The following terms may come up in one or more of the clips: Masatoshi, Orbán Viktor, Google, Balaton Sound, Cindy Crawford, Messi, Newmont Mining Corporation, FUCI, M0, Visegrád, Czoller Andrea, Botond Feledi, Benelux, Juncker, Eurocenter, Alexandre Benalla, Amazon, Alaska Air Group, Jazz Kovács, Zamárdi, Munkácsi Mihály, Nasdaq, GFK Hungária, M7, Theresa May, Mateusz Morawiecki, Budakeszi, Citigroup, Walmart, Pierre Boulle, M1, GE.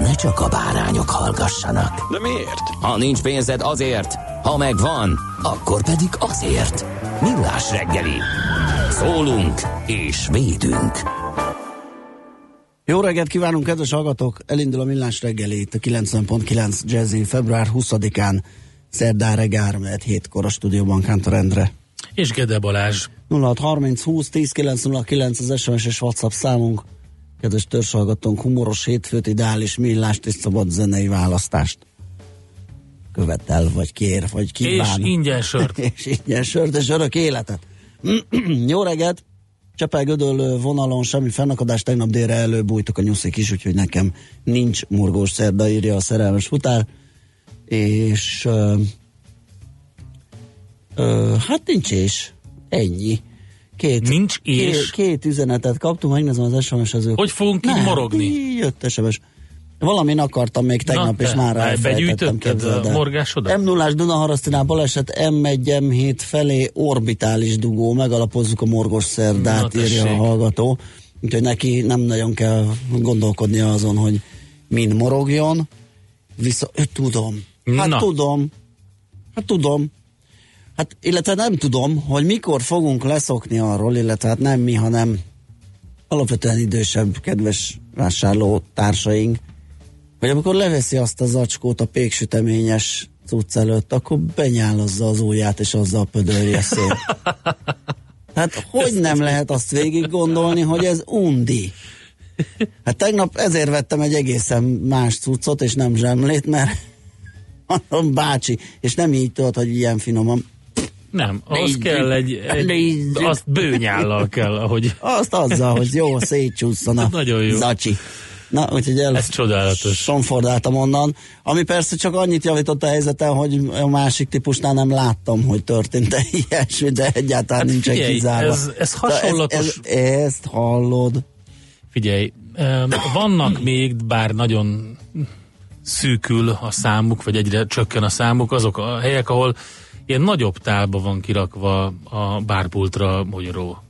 ne csak a bárányok hallgassanak. De miért? Ha nincs pénzed, azért, ha megvan, akkor pedig azért. Millás reggeli. Szólunk és védünk. Jó reggelt kívánunk, kedves hallgatók! Elindul a Millás reggeli itt a 90.9 Jazzin február 20-án, szerdán reggel 3-7-kor a stúdióban Kántor Endre és Gede Balázs. 0630 20 10 909 az SMS és WhatsApp számunk. Kedves törzshallgatónk, humoros hétfőt, ideális millást és szabad zenei választást követel, vagy kér, vagy kíván. És ingyen sört. és örök életet. Jó reggelt! Csepel-Gödöl vonalon semmi fennakadás, tegnap délre előbújtak a nyuszik is, úgyhogy nekem nincs morgós szerda, írja a szerelmes futár. És hát nincs is. Ennyi. Két üzenetet kaptunk, megnézem az SMS-ezők. Hogy fogunk így morogni? Jött SMS. Valamin akartam még tegnap, és már elfelejtettem. Begyűjtötted a morgásodat? M0-ás Dunaharasztinál baleset, M1, M7 felé orbitális dugó. Megalapozzuk a morgos szerdát, írja a hallgató. Úgyhogy neki nem nagyon kell gondolkodnia azon, hogy min morogjon. Tudom. Hát, illetve nem tudom, hogy mikor fogunk leszokni arról, illetve hát nem mi, hanem alapvetően idősebb, kedves vásárló társaink, hogy amikor leveszi azt a zacskót a péksüteményes cucc előtt, akkor benyálozza az ujját, és azzal pödörje szét. Hát, hogy nem lehet azt végig gondolni, hogy ez undi? Hát tegnap ezért vettem egy egészen más cuccot, és nem zsemlét, mert mondom, bácsi, és nem így tudod, hogy ilyen finoman. Nem, az kell egy azt bőnyállal kell, ahogy... Azt azzal, hogy jó, szétcsúszson a jó zacsi. Na, úgyhogy ez csodálatos. Sonfordáltam onnan, ami persze csak annyit javított a helyzeten, hogy a másik típusnál nem láttam, hogy történt-e ilyesmi, de egyáltalán hát nincsen kizárva. Ez hasonlatos... Ezt hallod. Figyelj, vannak még, bár nagyon szűkül a számuk, vagy egyre csökken a számuk, azok a helyek, ahol ilyen nagyobb tálba van kirakva a bárpultra mogyoró.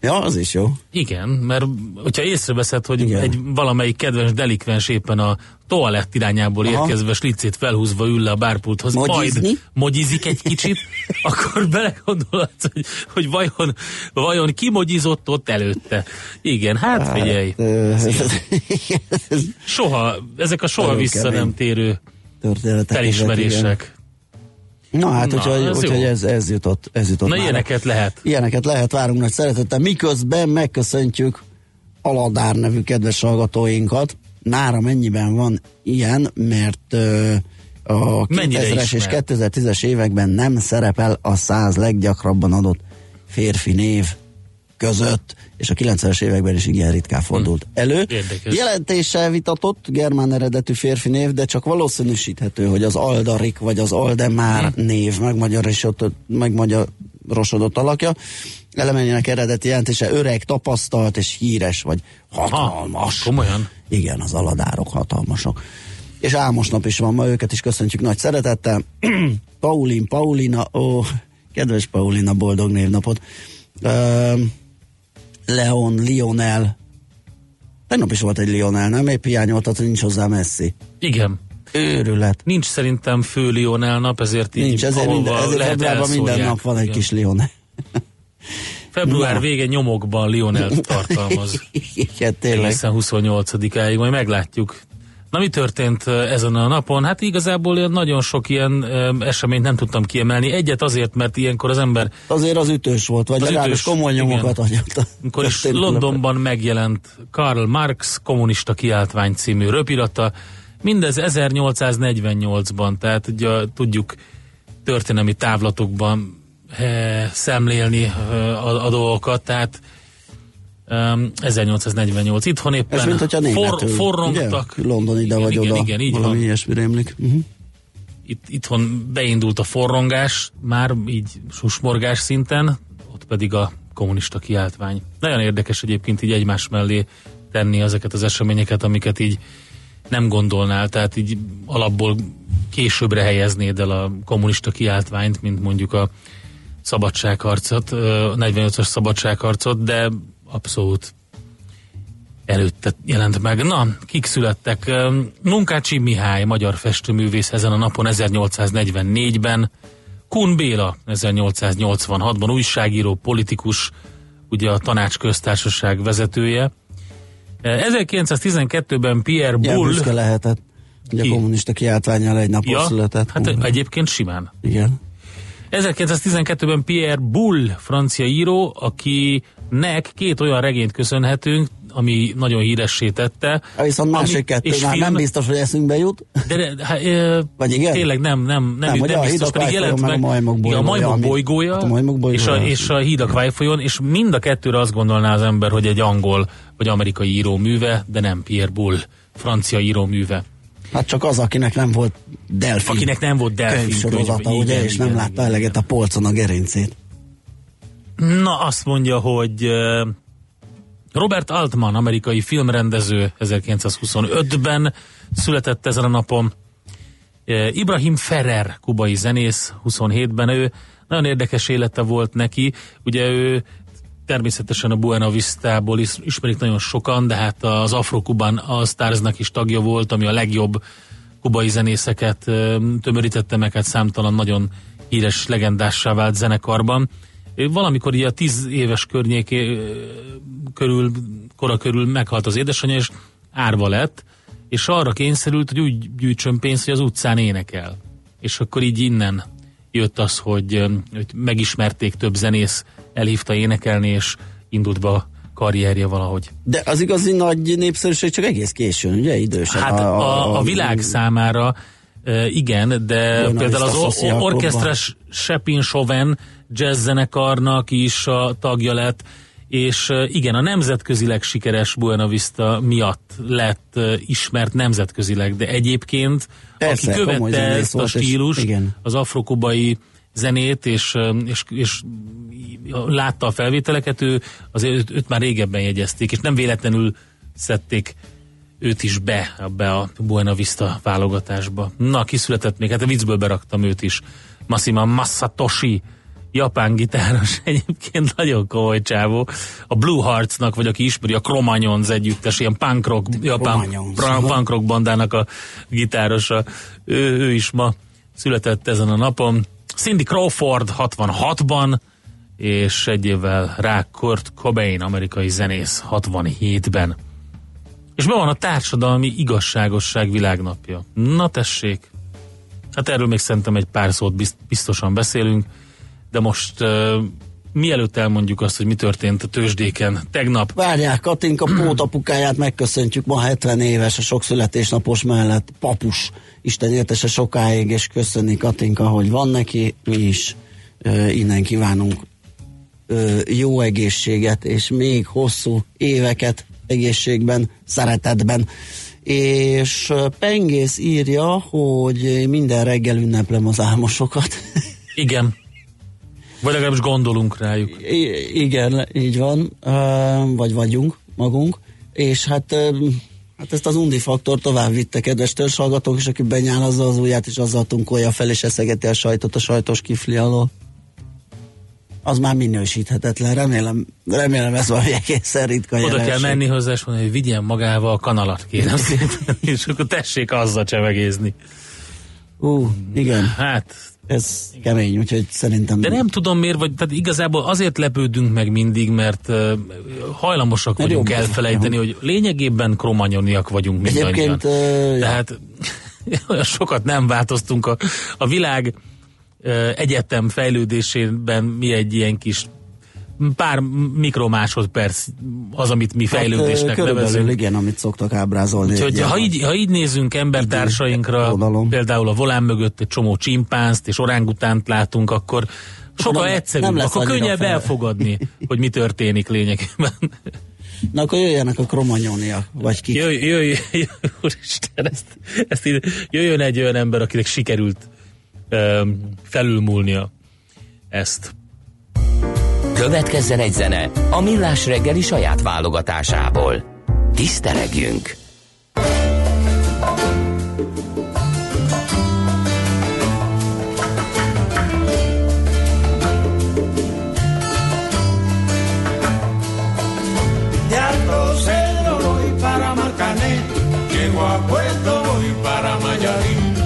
Ja, az is jó. Igen, mert hogyha észreveszed, hogy valamelyik kedves delikvens éppen a toalett irányából érkezve slicét felhúzva ül le a bárpulthoz, majd mogyizik egy kicsit, akkor belegondolhatsz, hogy vajon ki mogyizott ott előtte. Igen, hát figyelj. Ezek a soha vissza nem térő felismerések. Na hát, úgyhogy ez jutott. Na, ilyeneket lehet, várunk nagy szeretettel. Miközben megköszöntjük Aladár nevű kedves hallgatóinkat. Nára mennyiben van ilyen, mert a 2000-es és 2010-es években nem szerepel a 100 leggyakrabban adott férfi név között, és a 90-es években is igen ritkán fordult elő. Érdekes. Jelentéssel vitatott germán eredetű férfi név, de csak valószínűsíthető, hogy az Aldarik vagy az Aldemár név megmagyarosodott alakja. Elemenyének eredeti jelentése öreg, tapasztalt és híres, vagy hatalmas. Komolyan? Igen, az aladárok hatalmasok. És álmos nap is van ma, őket is köszöntjük nagy szeretettel. Paulina, ó, kedves Paulina, boldog névnapot. Lionel. Tegnap is volt egy Lionel, nem? Épp hiányoltat, hogy nincs hozzá Messi. Igen. Őrület. Nincs szerintem fő Lionel nap, ezért így nincs, ezért februárban minden nap van egy kis Lionel. Február vége nyomokban Lionel tartalmaz. Igen, tényleg. Hiszen 28-áig, majd meglátjuk. Na, mi történt ezen a napon? Hát igazából nagyon sok ilyen eseményt nem tudtam kiemelni. Egyet azért, mert ilyenkor az ember... Azért az ütős volt, vagy legalábbis komoly nyomokat adjata. Akkor is Londonban megjelent Karl Marx kommunista kiáltvány című röpirata. Mindez 1848-ban, tehát ugye, tudjuk történelmi távlatokban szemlélni a dolgokat, tehát 1848 itthon éppen. Ez mint hogyha németül, forrongtak. Ugye? London ide vagy oda, valami ilyesmire emlik. Uh-huh. Itthon beindult a forrongás, már így susmorgás szinten, ott pedig a kommunista kiáltvány. Nagyon érdekes egyébként így egymás mellé tenni ezeket az eseményeket, amiket így nem gondolnál, tehát így alapból későbbre helyeznéd el a kommunista kiáltványt, mint mondjuk a szabadságharcot, 45-ös szabadságharcot, de abszolút előtte jelent meg. Na, kik születtek? Munkácsi Mihály, magyar festőművész ezen a napon 1844-ben, Kun Béla 1886-ban, újságíró, politikus, ugye a Tanácsköztársaság vezetője. 1912-ben Pierre Boulle... Büszke lehetett, ugye a kommunista kiáltvánnyal egy napon született. Hát egyébként simán. Igen. 1912-ben Pierre Boulle, francia író, akinek két olyan regényt köszönhetünk, ami nagyon híressé tette. Viszont másik kettő már film, nem biztos, hogy eszünkbe jut. De vagy igen? Tényleg nem jut, nem biztos, pedig jelent meg a Majmok bolygója és a Híd a Kvályfolyón, és mind a kettőre azt gondolná az ember, hogy egy angol vagy amerikai író műve, de nem Pierre Boulle, francia író műve. Hát csak az, akinek nem volt Delfin. Akinek nem volt Delfin könyvsorozata, ugye, igen, és nem látta eleget a polcon a gerincét. Na, azt mondja, hogy Robert Altman, amerikai filmrendező 1925-ben született ezen a napon. Ibrahim Ferrer, kubai zenész 27-ben, ő nagyon érdekes élete volt neki, ugye ő természetesen a Buena Vistából ismerik nagyon sokan, de hát az Afro-Kuban a Starsnak is tagja volt, ami a legjobb kubai zenészeket tömörítette meg, hát számtalan nagyon híres, legendássá vált zenekarban. Valamikor így a 10 éves kora körül meghalt az édesanyja, és árva lett, és arra kényszerült, hogy úgy gyűjtsön pénzt, hogy az utcán énekel. És akkor így innen jött az, hogy megismerték, több zenész elhívta énekelni, és indult be a karrierje valahogy. De az igazi nagy népszerűség csak egész későn, ugye? Idősen. Hát a világ számára igen, de például az orkesztrás Chopin Chauvin jazz zenekarnak is a tagja lett, és igen, a nemzetközileg sikeres Buena Vista miatt lett ismert nemzetközileg, de egyébként persze, aki követte ezt a stílust, az afrokubai zenét, és látta a felvételeket, őt már régebben jegyezték, és nem véletlenül szedték őt is be a Buena Vista válogatásba. Na, kiszületett még, hát a viccből beraktam őt is. Massimo Masatoshi, japán gitáros, egyébként nagyon komoly csávó. A Blue Hearts-nak, vagy aki ismeri, a Cro-Magnons együttes, ilyen punk rock, japán punk rock bandának a gitárosa. Ő is ma született ezen a napon. Cindy Crawford 66-ban, és egy évvel rá Kurt Cobain, amerikai zenész 67-ben. És be van a társadalmi igazságosság világnapja. Na tessék! Hát erről még szerintem egy pár szót biztosan beszélünk, de most mielőtt elmondjuk azt, hogy mi történt a tőzsdéken tegnap. Várják, Katinka pótapukáját megköszöntjük, ma 70 éves, a sok születésnapos mellett papus. Isten éltesse sokáig, és köszönni Katinka, hogy van neki, mi is innen kívánunk jó egészséget, és még hosszú éveket egészségben, szeretetben. És Pengész írja, hogy minden reggel ünneplem az álmosokat. Igen. Vagy legalábbis gondolunk rájuk. Igen, így van. Vagy vagyunk magunk. És hát ezt az undi faktor tovább vitte, kedves törzshallgatók, és aki benyálazza az ujját, és azzal tunkolja fel, és eszegeti a sajtot a sajtos kifli alól. Az már minősíthetetlen. Remélem ez valami egészen ritka jelenség. Oda kell menni hozzá, és mondani, hogy vigyen magával a kanalat, kérem szépen. És akkor tessék azzal csevegézni. Igen. Hát... ez kemény, úgyhogy szerintem... De nem tudom miért, vagy tehát igazából azért lepődünk meg mindig, mert hajlamosak vagyunk elfelejteni, hogy lényegében kromanyoniak vagyunk mindannyian. Tehát olyan sokat nem változtunk a világ egyetem fejlődésében, mi egy ilyen kis pár mikromásodperc az, amit mi fejlődésnek nevezünk. Igen, amit szoktak ábrázolni. Úgyhogy ha így nézünk embertársainkra, például a volán mögött egy csomó csimpánzt és orángutánt látunk, akkor sokkal egyszerűbb, akkor könnyebb elfogadni, hogy mi történik lényegében. Na akkor jöjjenek a kromanyónia, vagy kik. Úristen, ezt jöjjön egy olyan ember, akinek sikerült felülmúlnia ezt. Következzen egy zene a Millás reggeli saját válogatásából. Tisztelegjünk! De Alto Cedro voy para Marcané, llego a Puerto voy para Mayarín.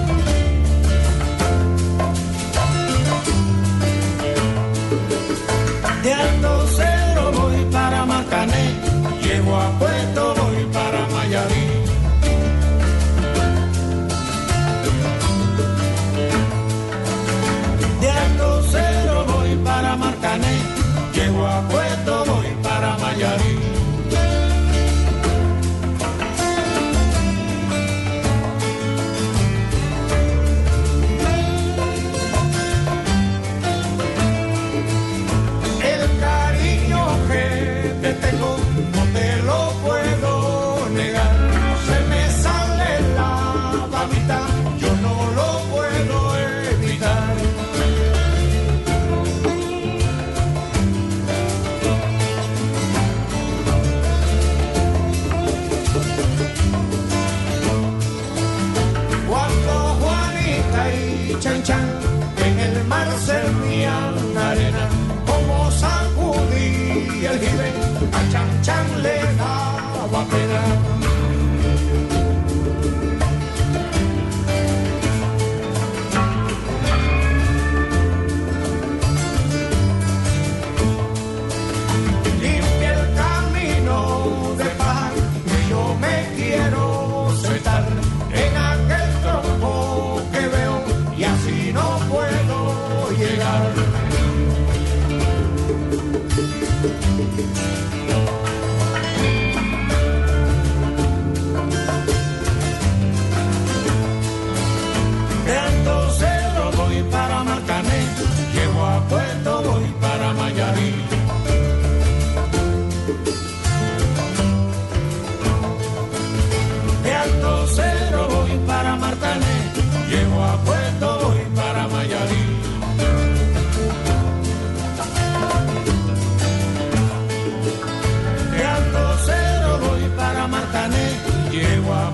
De Alto Cedro voy para Marcané, llego a Puerto voy para Mayarí. De Alto Cedro voy para Marcané, llego a Puerto voy para Mayarí. Chan chan, en el mar servían arena, como sacudí el jibe, a chan chan le daba pena. Limpia el camino de paz, y yo me quiero sentar en aquel tronco que veo. Y así no puedo llegar. De Alto Cedro voy para Marcané, llego a Puerto voy para Mayarí. De Alto Cedro voy para Marcané, llego a Puerto voy para Mayarí. De Alto Cedro voy para Marcané, llego a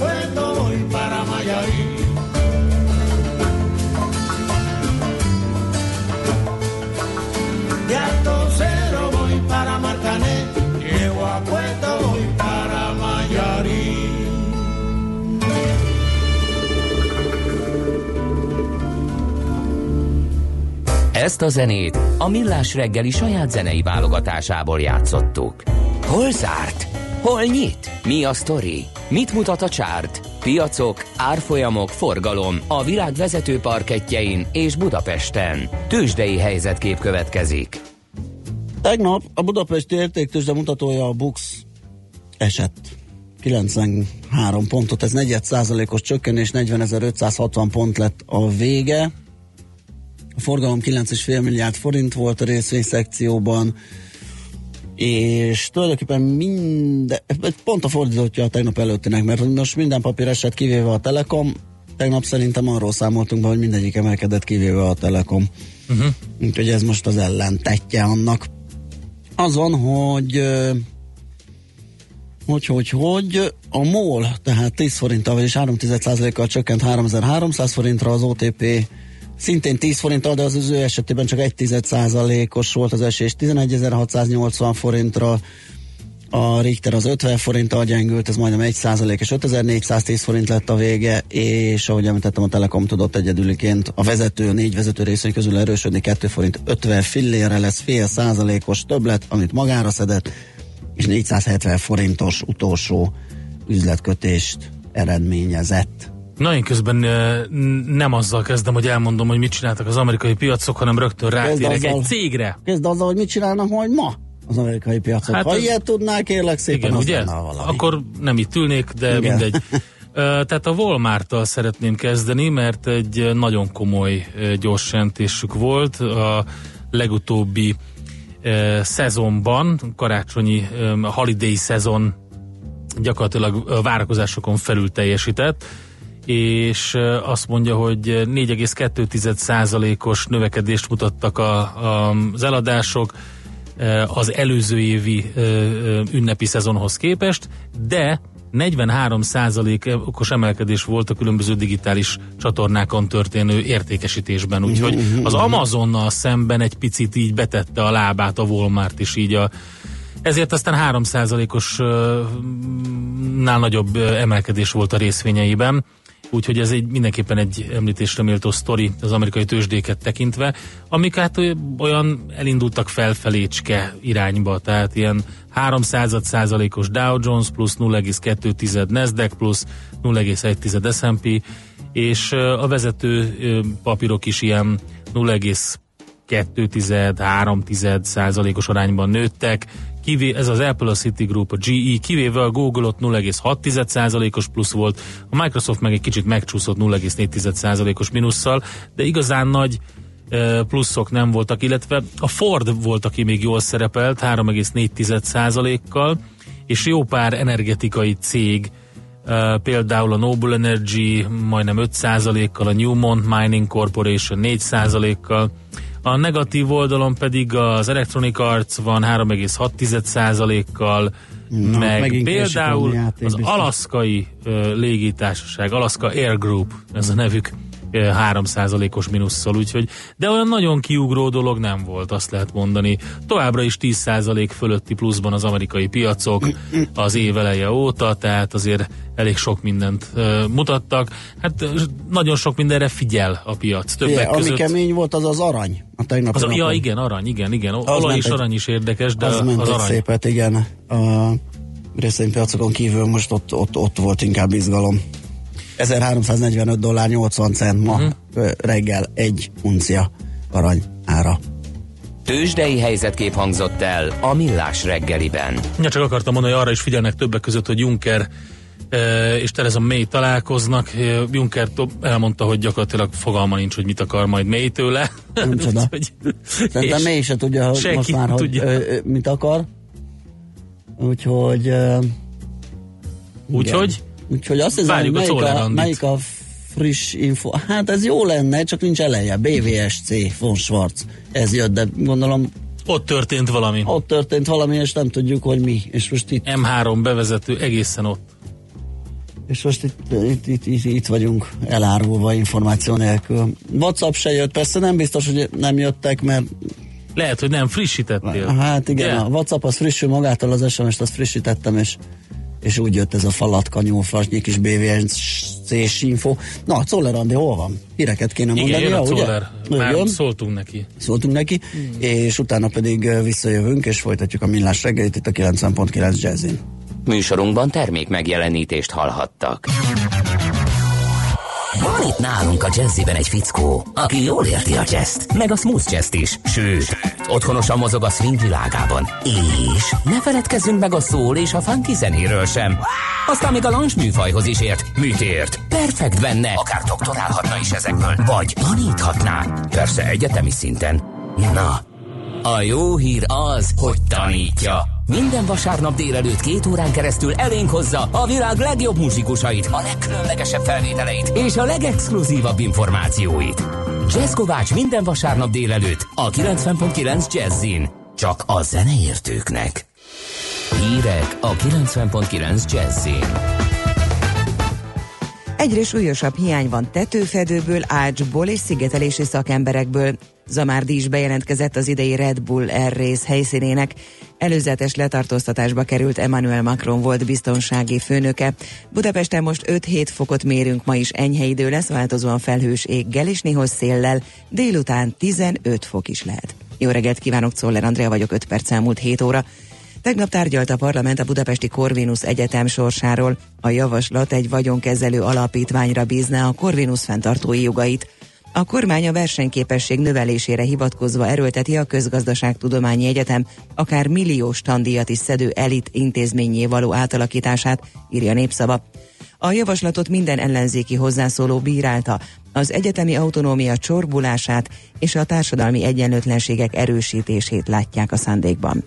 Puerto voy para Mayarí. Ezt a zenét a Millás reggeli saját zenei válogatásából játszottuk. Hol zárt? Hol nyit? Mi a sztori? Mit mutat a csárt? Piacok, árfolyamok, forgalom a világ vezető parkettjein és Budapesten. Tőzsdei helyzetkép következik. Tegnap a budapesti értéktőzsde mutatója, a BUX esett 93 pontot, ez 4%-os csökkenés, 40.560 pont lett a vége. A forgalom 9,5 milliárd forint volt a részvényszekcióban, és tulajdonképpen minden, pont a fordítottja a tegnap előttinek, mert most minden papír esett, kivéve a Telekom. Tegnap szerintem arról számoltunk be, hogy mindegyik emelkedett, kivéve a Telekom. Úgyhogy ez most az ellentetje annak. Azon, hogy a MOL, tehát 10 forinttal, vagyis 0,3%-kal csökkent 3300 forintra, az OTP szintén 10 forinttal, de az ő esetében csak 0,1%-os volt az esés, 11.680 forintra, a Richter az 50 forinttal gyengült, ez majdnem 1%, és 5.410 forint lett a vége, és ahogy említettem, a Telekom tudott egyedüliként a vezető, négy vezető részén közül erősödni, 2 forint 50 fillérre, lesz fél százalékos többlet, amit magára szedett, és 470 forintos utolsó üzletkötést eredményezett. Na, én közben nem azzal kezdem, hogy elmondom, hogy mit csináltak az amerikai piacok, hanem rögtön rátérek egy cégre. Kezd azzal, hogy mit csinálnak majd ma az amerikai piacok. Hát ha ilyet tudnál, kérlek szépen, igen, ugye? Akkor nem itt ülnék, de igen, mindegy. Tehát a Walmarttal szeretném kezdeni, mert egy nagyon komoly gyors jelentésük volt a legutóbbi szezonban, karácsonyi holiday szezon gyakorlatilag várakozásokon felül teljesített, és azt mondja, hogy 4,2%-os növekedést mutattak az eladások az előző évi ünnepi szezonhoz képest, de 43%-os emelkedés volt a különböző digitális csatornákon történő értékesítésben, úgyhogy az Amazonnal szemben egy picit így betette a lábát a Walmart is így a... Ezért aztán 3%-os nál nagyobb emelkedés volt a részvényeiben, úgyhogy ez egy, mindenképpen egy említésre méltó sztori az amerikai tőzsdéket tekintve, amik hát olyan elindultak felfelécske irányba, tehát ilyen 0,3%-os Dow Jones plusz 0,2 Nasdaq plusz 0,1 S&P, és a vezető papírok is ilyen 0,2-3%-os arányban nőttek. Ez az Apple, a Citigroup, a GE, kivéve a Google, ott 0,6%-os plusz volt, a Microsoft meg egy kicsit megcsúszott 0,4%-os minusszal, de igazán nagy pluszok nem voltak, illetve a Ford volt, aki még jól szerepelt, 3,4%-kal, és jó pár energetikai cég, például a Noble Energy majdnem 5%-kal, a Newmont Mining Corporation 4%-kal. A negatív oldalon pedig az Electronic Arts van 3,6%-kal, meg például az alaszkai légitársaság, Alaska Air Group, ez a nevük, 3%-os minusszal, úgyhogy, de olyan nagyon kiugró dolog nem volt, azt lehet mondani. Továbbra is 10% fölötti pluszban az amerikai piacok az év eleje óta, tehát azért elég sok mindent mutattak. Hát nagyon sok mindenre figyel a piac. Többek között, ami kemény volt, az az arany. A tegnapi napon. Ja, igen, arany, igen. Olaj és arany is érdekes, de az arany. Szépet, igen. A részvénypiacokon kívül most ott volt inkább izgalom. 1345 dollár 80 cent ma reggel egy uncia arany ára. Tőzsdei helyzetkép hangzott el a Millás reggeliben. Ja, csak akartam mondani, arra is figyelnek többek között, hogy Juncker és Theresa May találkoznak. Juncker elmondta, hogy gyakorlatilag fogalma nincs, hogy mit akar majd May tőle. Nem csoda. Szerintem May se tudja, hogy most már tudja, hogy mit akar. Úgyhogy Úgyhogy azt hiszem, melyik a friss info. Hát ez jó lenne, csak nincs eleje. BVSC, von Schwarz. Ez jött, de gondolom... Ott történt valami, és nem tudjuk, hogy mi. És most itt... M3 bevezető egészen ott. És most itt vagyunk elárulva információ nélkül. WhatsApp se jött, persze nem biztos, hogy nem jöttek, mert... Lehet, hogy nem frissítettél. Hát igen, de? A WhatsApp az frissül magától, az SMS-t azt frissítettem, és és úgy jött ez a falatka, nyúlflasnyi kis BVNC-s info. Na, Czoller Andi hol van? Híreket kéne mondani. Igen, Czoller. Már szóltunk neki. És utána pedig visszajövünk, és folytatjuk a millás reggelit itt a 90.9 Jazzin. Műsorunkban termék megjelenítést hallhattak. Van itt nálunk a jazziben egy fickó, aki jól érti a jazzt, meg a smooth jazzt is, sőt, otthonosan mozog a swing világában. És ne feledkezzünk meg a soul és a funky zenéről sem. Aztán még a lounge műfajhoz is ért, műtért. Perfekt benne, akár doktorálhatna is ezekből, vagy taníthatná, persze egyetemi szinten. Na, a jó hír az, hogy tanítja. Minden vasárnap délelőtt 2 órán keresztül elénk hozza a világ legjobb muzsikusait, a legkülönlegesebb felvételeit és a legexkluzívabb információit. Jazz Kovács minden vasárnap délelőtt a 90.9 Jazzin. Csak a zeneértőknek. Hírek a 90.9 Jazzin. Egyre súlyosabb hiány van tetőfedőből, ácsból és szigetelési szakemberekből. Zamárdi is bejelentkezett az idei Red Bull Air Race helyszínének. Előzetes letartóztatásba került Emmanuel Macron volt biztonsági főnöke. Budapesten most 5-7 fokot mérünk, ma is enyhe idő lesz, változóan felhős éggel és néhol széllel. Délután 15 fok is lehet. Jó reggelt kívánok, Czoller Andrea vagyok, 5 perc elmúlt 7 óra. Tegnap tárgyalt a parlament a budapesti Corvinus Egyetem sorsáról. A javaslat egy vagyonkezelő alapítványra bízná a Corvinus fenntartói jogait. A kormány a versenyképesség növelésére hivatkozva erőlteti a Közgazdaságtudományi Egyetem akár milliós tandíjat is szedő elit intézménnyé való átalakítását, írja Népszava. A javaslatot minden ellenzéki hozzászóló bírálta, az egyetemi autonómia csorbulását és a társadalmi egyenlőtlenségek erősítését látják a szándékban.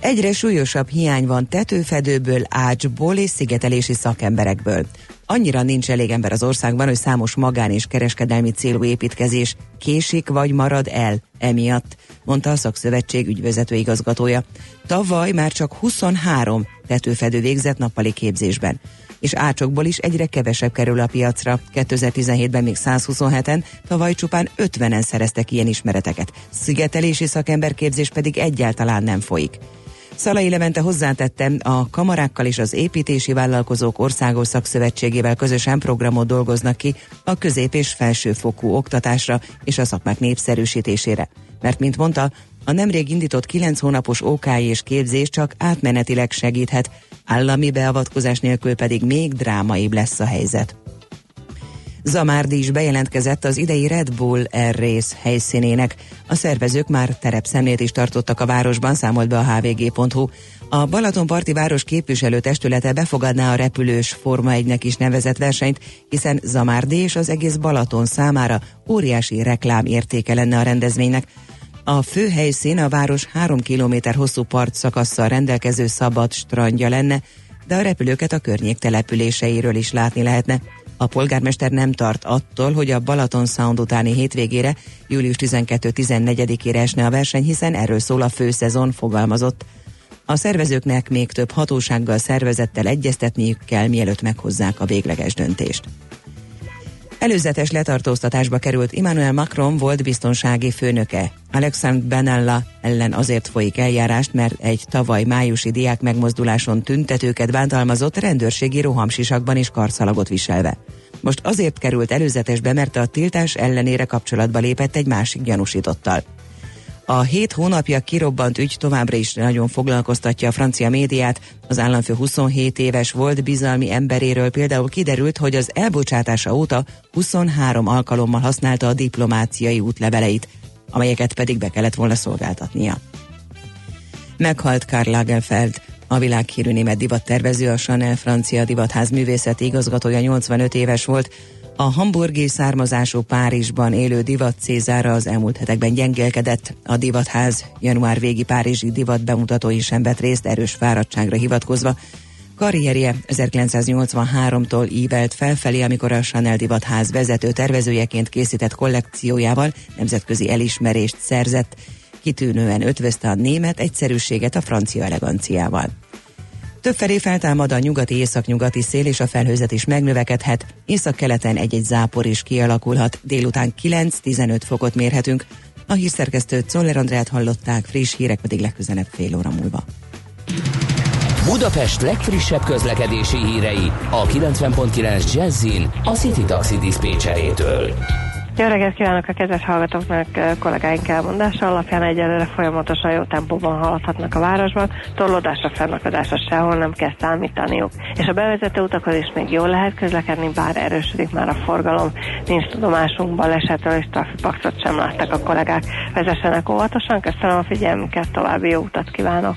Egyre súlyosabb hiány van tetőfedőből, ácsból és szigetelési szakemberekből. Annyira nincs elég ember az országban, hogy számos magán és kereskedelmi célú építkezés késik vagy marad el emiatt, mondta a szakszövetség ügyvezető igazgatója. Tavaly már csak 23 tetőfedő végzett nappali képzésben, és ácsokból is egyre kevesebb kerül a piacra. 2017-ben még 127-en, tavaly csupán 50-en szereztek ilyen ismereteket. Szigetelési szakemberképzés pedig egyáltalán nem folyik. Szalai Levente hozzátette, a kamarákkal és az építési vállalkozók országos szakszövetségével közösen programot dolgoznak ki a közép- és felsőfokú oktatásra és a szakmák népszerűsítésére. Mert, mint mondta, a nemrég indított 9 hónapos OKI és képzés csak átmenetileg segíthet, állami beavatkozás nélkül pedig még drámaibb lesz a helyzet. Zamárdi is bejelentkezett az idei Red Bull Air Race helyszínének. A szervezők már terepszemlét is tartottak a városban, számolt be a hvg.hu. A Balatonparti Város képviselőtestülete befogadná a repülős Forma 1-nek is nevezett versenyt, hiszen Zamárdi és az egész Balaton számára óriási reklámértéke lenne a rendezvénynek. A fő helyszín a város 3 kilométer hosszú partszakasszal rendelkező szabad strandja lenne, de a repülőket a környék településeiről is látni lehetne. A polgármester nem tart attól, hogy a Balaton Sound utáni hétvégére, július 12-14-ére esne a verseny, hiszen erről szól a főszezon, fogalmazott. A szervezőknek még több hatósággal, szervezettel egyeztetniük kell, mielőtt meghozzák a végleges döntést. Előzetes letartóztatásba került Emmanuel Macron volt biztonsági főnöke. Alexandre Benalla ellen azért folyik eljárást, mert egy tavaly májusi diák megmozduláson tüntetőket bántalmazott rendőrségi rohamsisakban és karszalagot viselve. Most azért került előzetesbe, mert a tiltás ellenére kapcsolatba lépett egy másik gyanúsítottal. A 7 hónapja kirobbant ügy továbbra is nagyon foglalkoztatja a francia médiát. Az államfő 27 éves volt bizalmi emberéről például kiderült, hogy az elbocsátása óta 23 alkalommal használta a diplomáciai útleveleit, amelyeket pedig be kellett volna szolgáltatnia. Meghalt Karl Lagerfeld, a világhírű német divattervező, a Chanel francia divatház művészeti igazgatója 85 éves volt. A hamburgi származású Párizsban élő divat Cézára az elmúlt hetekben gyengélkedett. A divatház január végi párizsi divat bemutatói sem vett részt erős fáradtságra hivatkozva. Karrierje 1983-tól ívelt felfelé, amikor a Chanel divatház vezető tervezőjeként készített kollekciójával nemzetközi elismerést szerzett. Kitűnően ötvözte a német egyszerűséget a francia eleganciával. Többfelé feltámad a nyugati északnyugati szél, és a felhőzet is megnövekedhet. Északkeleten egy-egy zápor is kialakulhat. Délután 9-15 fokot mérhetünk. A hírszerkesztő Czoller Andreát hallották, friss hírek pedig legközelebb fél óra múlva. Budapest legfrissebb közlekedési hírei a 90.9 Jazzin a City Taxi diszpécserétől. Jó reggelt kívánok a kedves hallgatóknak! Kollégáink elmondása alapján egyelőre folyamatosan jó tempóban haladhatnak a városban, torlódásra, fennakadásra sehol nem kell számítaniuk. És a bevezető utakon is még jól lehet közlekedni, bár erősödik már a forgalom. Nincs tudomásunk balesetről, és trafipaxot sem láttak a kollégák. Vezessenek óvatosan, köszönöm a figyelmüket, további jó utat kívánok!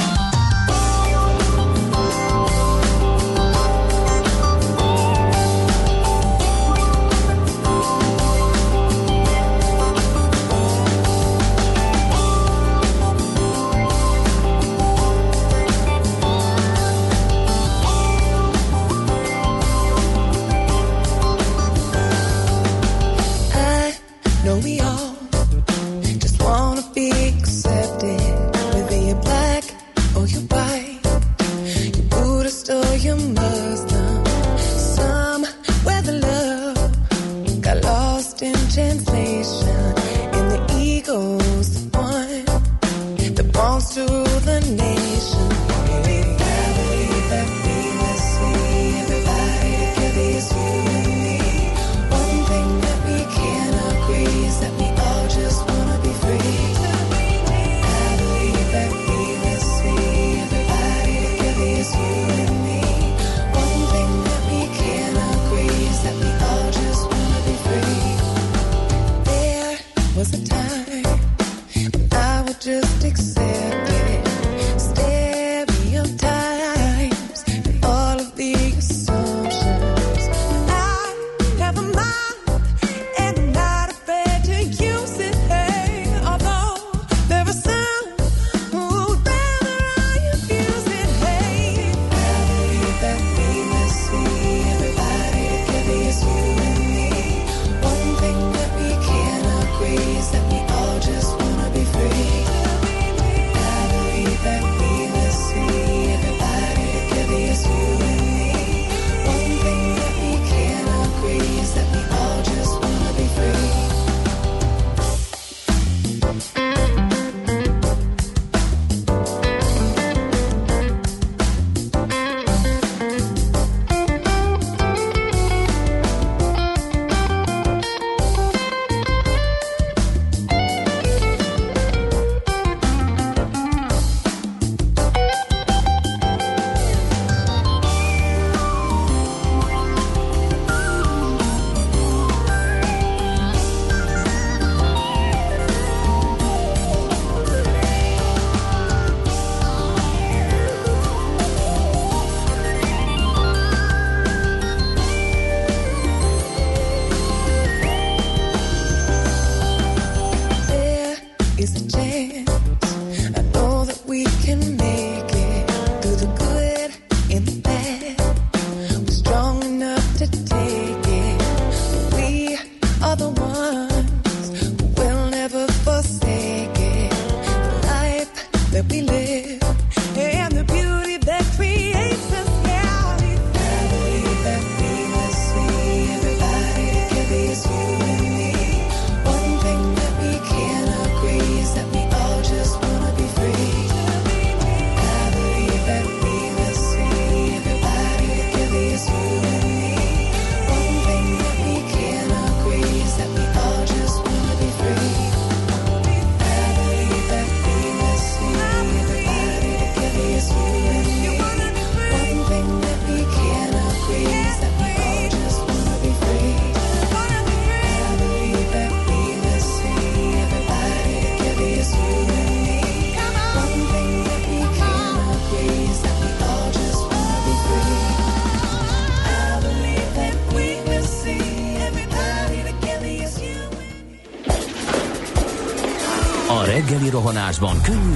Rohanásban könnyű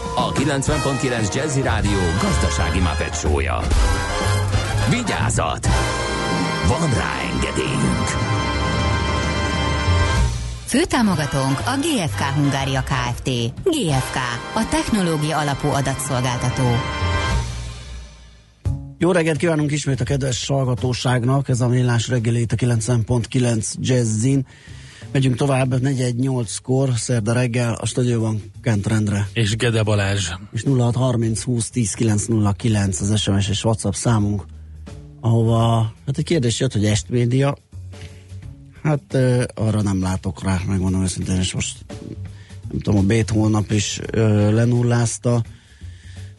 a 90.9 Jazzy Rádió gazdasági Muppet Show-ja. Vigyázat! Van rá engedélyünk! Főtámogatónk a GFK Hungária Kft. GFK, a technológia alapú adatszolgáltató. Jó reggelt kívánunk ismét a kedves hallgatóságnak, ez a Millás reggeli itt a 90.9 Jazzin. Megyünk tovább, 418-kor, szerda reggel, a stadióban Kántor Endre. És Gede Balázs. És 0630 20 10 909 az SMS és WhatsApp számunk, ahova, hát egy kérdés jött, hogy Estmédia. Hát arra nem látok rá, megmondom őszintén, és most nem tudom, a Beethoven-nap is lenullázta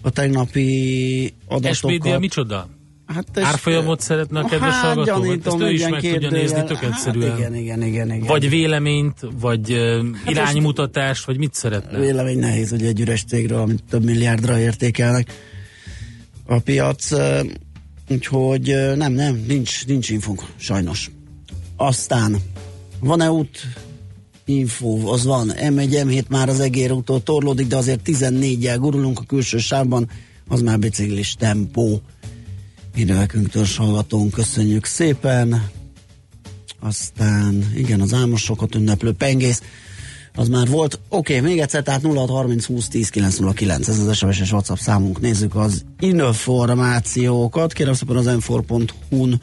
a tegnapi adatokat. Estmédia micsoda? Hát árfolyamot szeretne a kedves hallgatókat? Ezt ő is meg tudja nézni tök egyszerűen. Hát igen. Vagy véleményt, vagy hát iránymutatást, vagy mit szeretne? Vélemény nehéz, hogy egy üres cégről, amit több milliárdra értékelnek a piac. Úgyhogy nem, nincs infónk, sajnos. Aztán van-e út infó? Az van. M1, M7 már az egérútól torlódik, de azért 14-jel gurulunk a külső sávban, az már biciklis tempó. Hírnevekünk, törzshallgatónk, köszönjük szépen. Aztán igen, az álmosokat ünneplő pengész, az már volt. Oké, még egyszer, tehát 0630 20 10 909, ez az SMS és WhatsApp számunk. Nézzük az információkat, kérem szépen az m4.hu-n.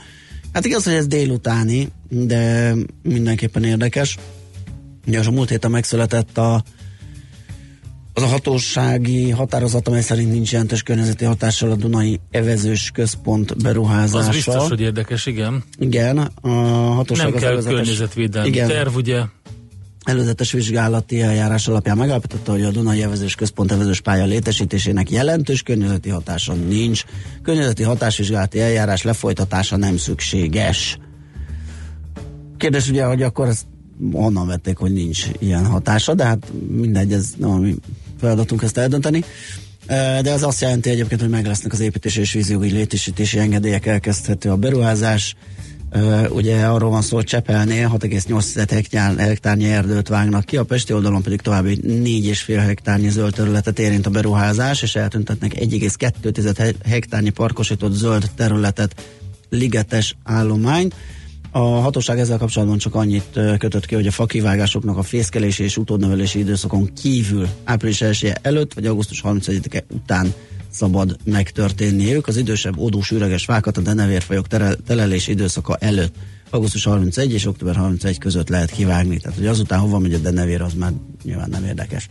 Hát igaz, hogy ez délutáni, de mindenképpen érdekes. Ugye a múlt héten megszületett az a hatósági határozat, amely szerint nincs jelentős környezeti hatással a Dunai Evezős Központ beruházása. Az biztos, hogy érdekes, igen. Igen, a hatóság nem az kell környezetvédelmi terv, ugye? Előzetes vizsgálati eljárás alapján megállapította, hogy a Dunai Evezős Központ evezős pálya létesítésének jelentős környezeti hatása nincs. Környezeti hatásvizsgálati eljárás lefolytatása nem szükséges. Kérdés ugye, hogy akkor ezt onnan vették, hogy nincs ilyen hatása, de hát mindegy, ez nem a mi feladatunk ezt eldönteni. De ez azt jelenti egyébként, hogy meg lesznek az építési és vízjogi létesítési engedélyek, elkezdhető a beruházás. Ugye arról van szó, hogy Csepelnél 6,8 hektárnyi erdőt vágnak ki, a pesti oldalon pedig további 4,5 hektárnyi zöld területet érint a beruházás, és eltüntetnek 1,2 hektárnyi parkosított zöld területet, ligetes állományt. A hatóság ezzel kapcsolatban csak annyit kötött ki, hogy a fakivágásoknak a fészkelési és utódnevelési időszakon kívül április 1-e előtt vagy augusztus 31-e után szabad megtörténniük. Az idősebb odús üreges fákat a denevérfajok telelési időszaka előtt, augusztus 31 és október 31 között lehet kivágni. Tehát, hogy azután hova megy a denevér, az már nyilván nem érdekes.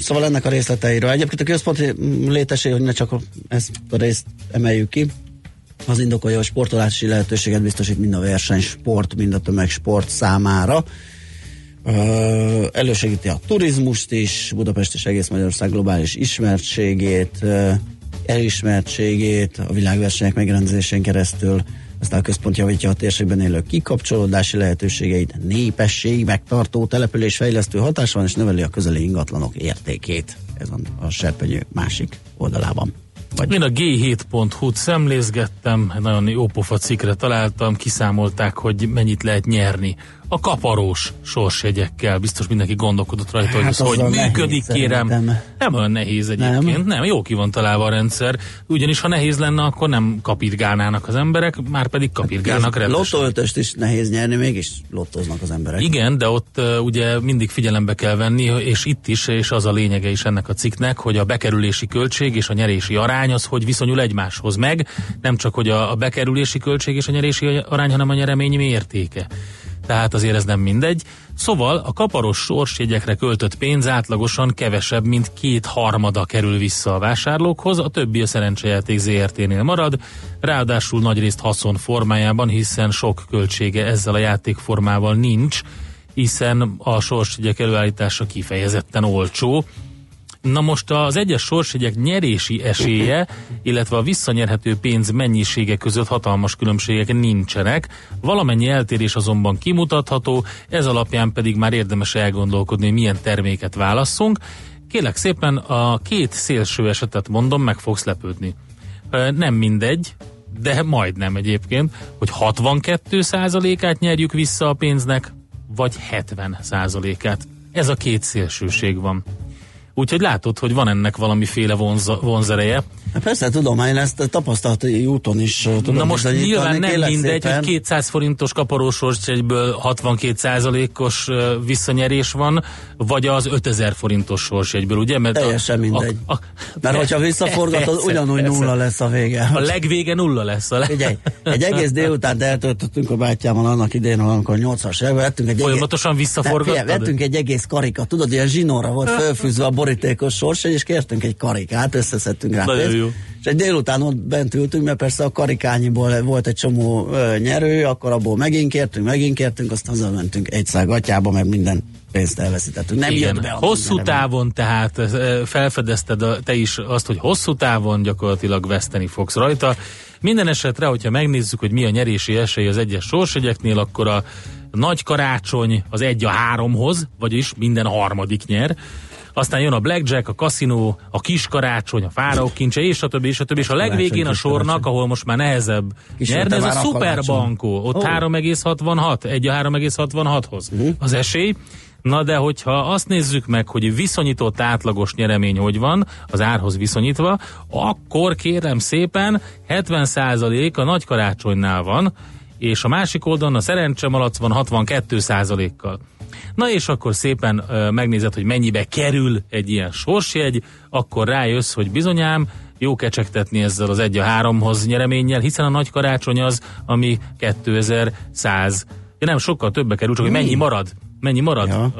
Szóval ennek a részleteiről. Egyébként a központi léteség, hogy ne csak ezt a részt emeljük ki, az indokolja, hogy sportolási lehetőséget biztosít mind a versenysport, mind a tömegsport számára. Elősegíti a turizmust is, Budapest és egész Magyarország globális ismertségét, elismertségét a világversenyek megrendezésén keresztül, aztán a központ javítja a térségben élő kikapcsolódási lehetőségeit, népesség, megtartó, település fejlesztő hatás van, és növeli a közeli ingatlanok értékét. Ez van a serpenyő másik oldalában. Vagy. Én a G7.hu-t szemlézgettem, nagyon jópofa cikkre találtam, kiszámolták, hogy mennyit lehet nyerni a kaparós sorsjegyekkel. Biztos mindenki gondolkodott rajta, hát hogy ez hogy működik, kérem. Szerintem. Nem olyan nehéz egyébként, nem, jó ki van találva a rendszer, ugyanis ha nehéz lenne, akkor nem kapirgálnának az emberek, már pedig kapirgálnak rendesen. Lottoötöst is nehéz nyerni, mégis lottoznak az emberek. Igen, de ott ugye mindig figyelembe kell venni, és itt is, és az a lényege is ennek a cikknek, hogy a bekerülési költség és a nyerési arány az hogy viszonyul egymáshoz meg, nem csak hogy a bekerülési költség és a nyerési arány, hanem a nyeremény mértéke. Tehát azért ez nem mindegy. Szóval a kaparos sorsjegyekre költött pénz átlagosan kevesebb, mint 2/3 kerül vissza a vásárlókhoz, a többi a szerencsejáték ZRT-nél marad, ráadásul nagyrészt haszon formájában, hiszen sok költsége ezzel a játékformával nincs, hiszen a sorsjegyek előállítása kifejezetten olcsó. Na most az egyes sorsjegyek nyerési esélye, illetve a visszanyerhető pénz mennyisége között hatalmas különbségek nincsenek. Valamennyi eltérés azonban kimutatható, ez alapján pedig már érdemes elgondolkodni, milyen terméket válasszunk. Kérlek szépen, a két szélső esetet mondom, meg fogsz lepődni. Nem mindegy, de majdnem egyébként, hogy 62%-át nyerjük vissza a pénznek, vagy 70%-át. Ez a két szélsőség van. Úgyhogy látod, hogy van ennek valamiféle vonzereje. Persze, tudom, én ezt tapasztalati úton is tudom. Na most nyilván nem mindegy, szépen, hogy 200 forintos kaparósorszegyből 62%-os visszanyerés van, vagy az 5000 forintos sorszegyből, ugye? Mert teljesen mindegy. Mert hogyha visszaforgatod, ugyanúgy nulla lesz a vége. A legvége nulla lesz. Figyelj, egy egész délután eltöltöttünk a bátyámmal annak idején, amikor 80-as évben vettünk egy folyamatosan visszaforgattad? Vettünk egy egész karikát, tudod, ilyen zsinóra volt felfűzve a borítékos sorsegy, és kértünk egy karikát, összeszedtünk rá. És egy délután ott bent ültünk, mert persze a karikányiból volt egy csomó nyerő, akkor abból megint kértünk, azt hazamentünk egy szág atyába, meg minden pénzt elveszítettünk. Nem jött be. Hosszú távon tehát felfedezted te is azt, hogy hosszú távon gyakorlatilag veszteni fogsz rajta. Minden esetre, hogyha megnézzük, hogy mi a nyerési esély az egyes sorsjegyeknél, akkor a nagy karácsony az 1-3-hoz, vagyis minden harmadik nyer. Aztán jön a blackjack, a kaszinó, a kiskarácsony, a fáraók kincse, és a többi, és a többi. És a legvégén a sornak, ahol most már nehezebb nyerni, ez a szuperbankó. Ott 3,66, 1-3,66-hoz az esély. Na de hogyha azt nézzük meg, hogy viszonyított átlagos nyeremény hogy van, az árhoz viszonyítva, akkor kérem szépen 70% a nagy karácsonynál van, és a másik oldalon a szerencsemalac van 62%-kal. Na és akkor szépen megnézed, hogy mennyibe kerül egy ilyen sorsjegy, akkor rájössz, hogy bizonyám jó kecsegtetni ezzel az 1-3-hoz nyereménnyel, hiszen a nagy karácsony az, ami 2100. De nem sokkal többe kerül, csak hogy mennyi marad. Ja.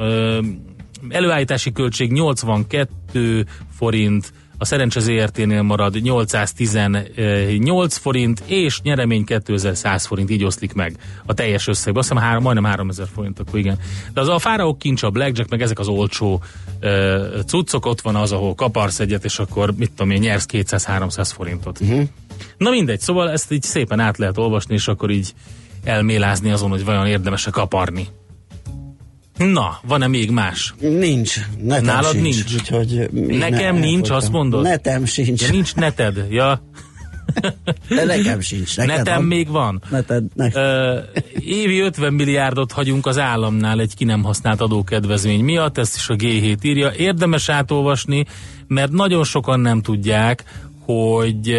Előállítási költség 82 forint, a Szerencse ZRT-nél marad 818 forint, és nyeremény 2100 forint, így oszlik meg a teljes összegben. Azt hiszem majdnem 3000 forint, akkor igen. De az a fáraók kincs, a blackjack, meg ezek az olcsó cuccok, ott van az, ahol kaparsz egyet, és akkor mit tudom én, nyersz 200-300 forintot. Uh-huh. Na mindegy, szóval ezt így szépen át lehet olvasni, és akkor így elmélázni azon, hogy vajon érdemes-e kaparni. Na, van-e még más? Nincs. Nálad sincs. Nincs. Úgyhogy nekem nincs, azt mondod? Netem sincs. Ja, nincs neted, ja. De nekem sincs. Netem még van. Évi 50 milliárdot hagyunk az államnál egy ki nem használt adókedvezmény miatt, ezt is a G7 írja. Érdemes átolvasni, mert nagyon sokan nem tudják, hogy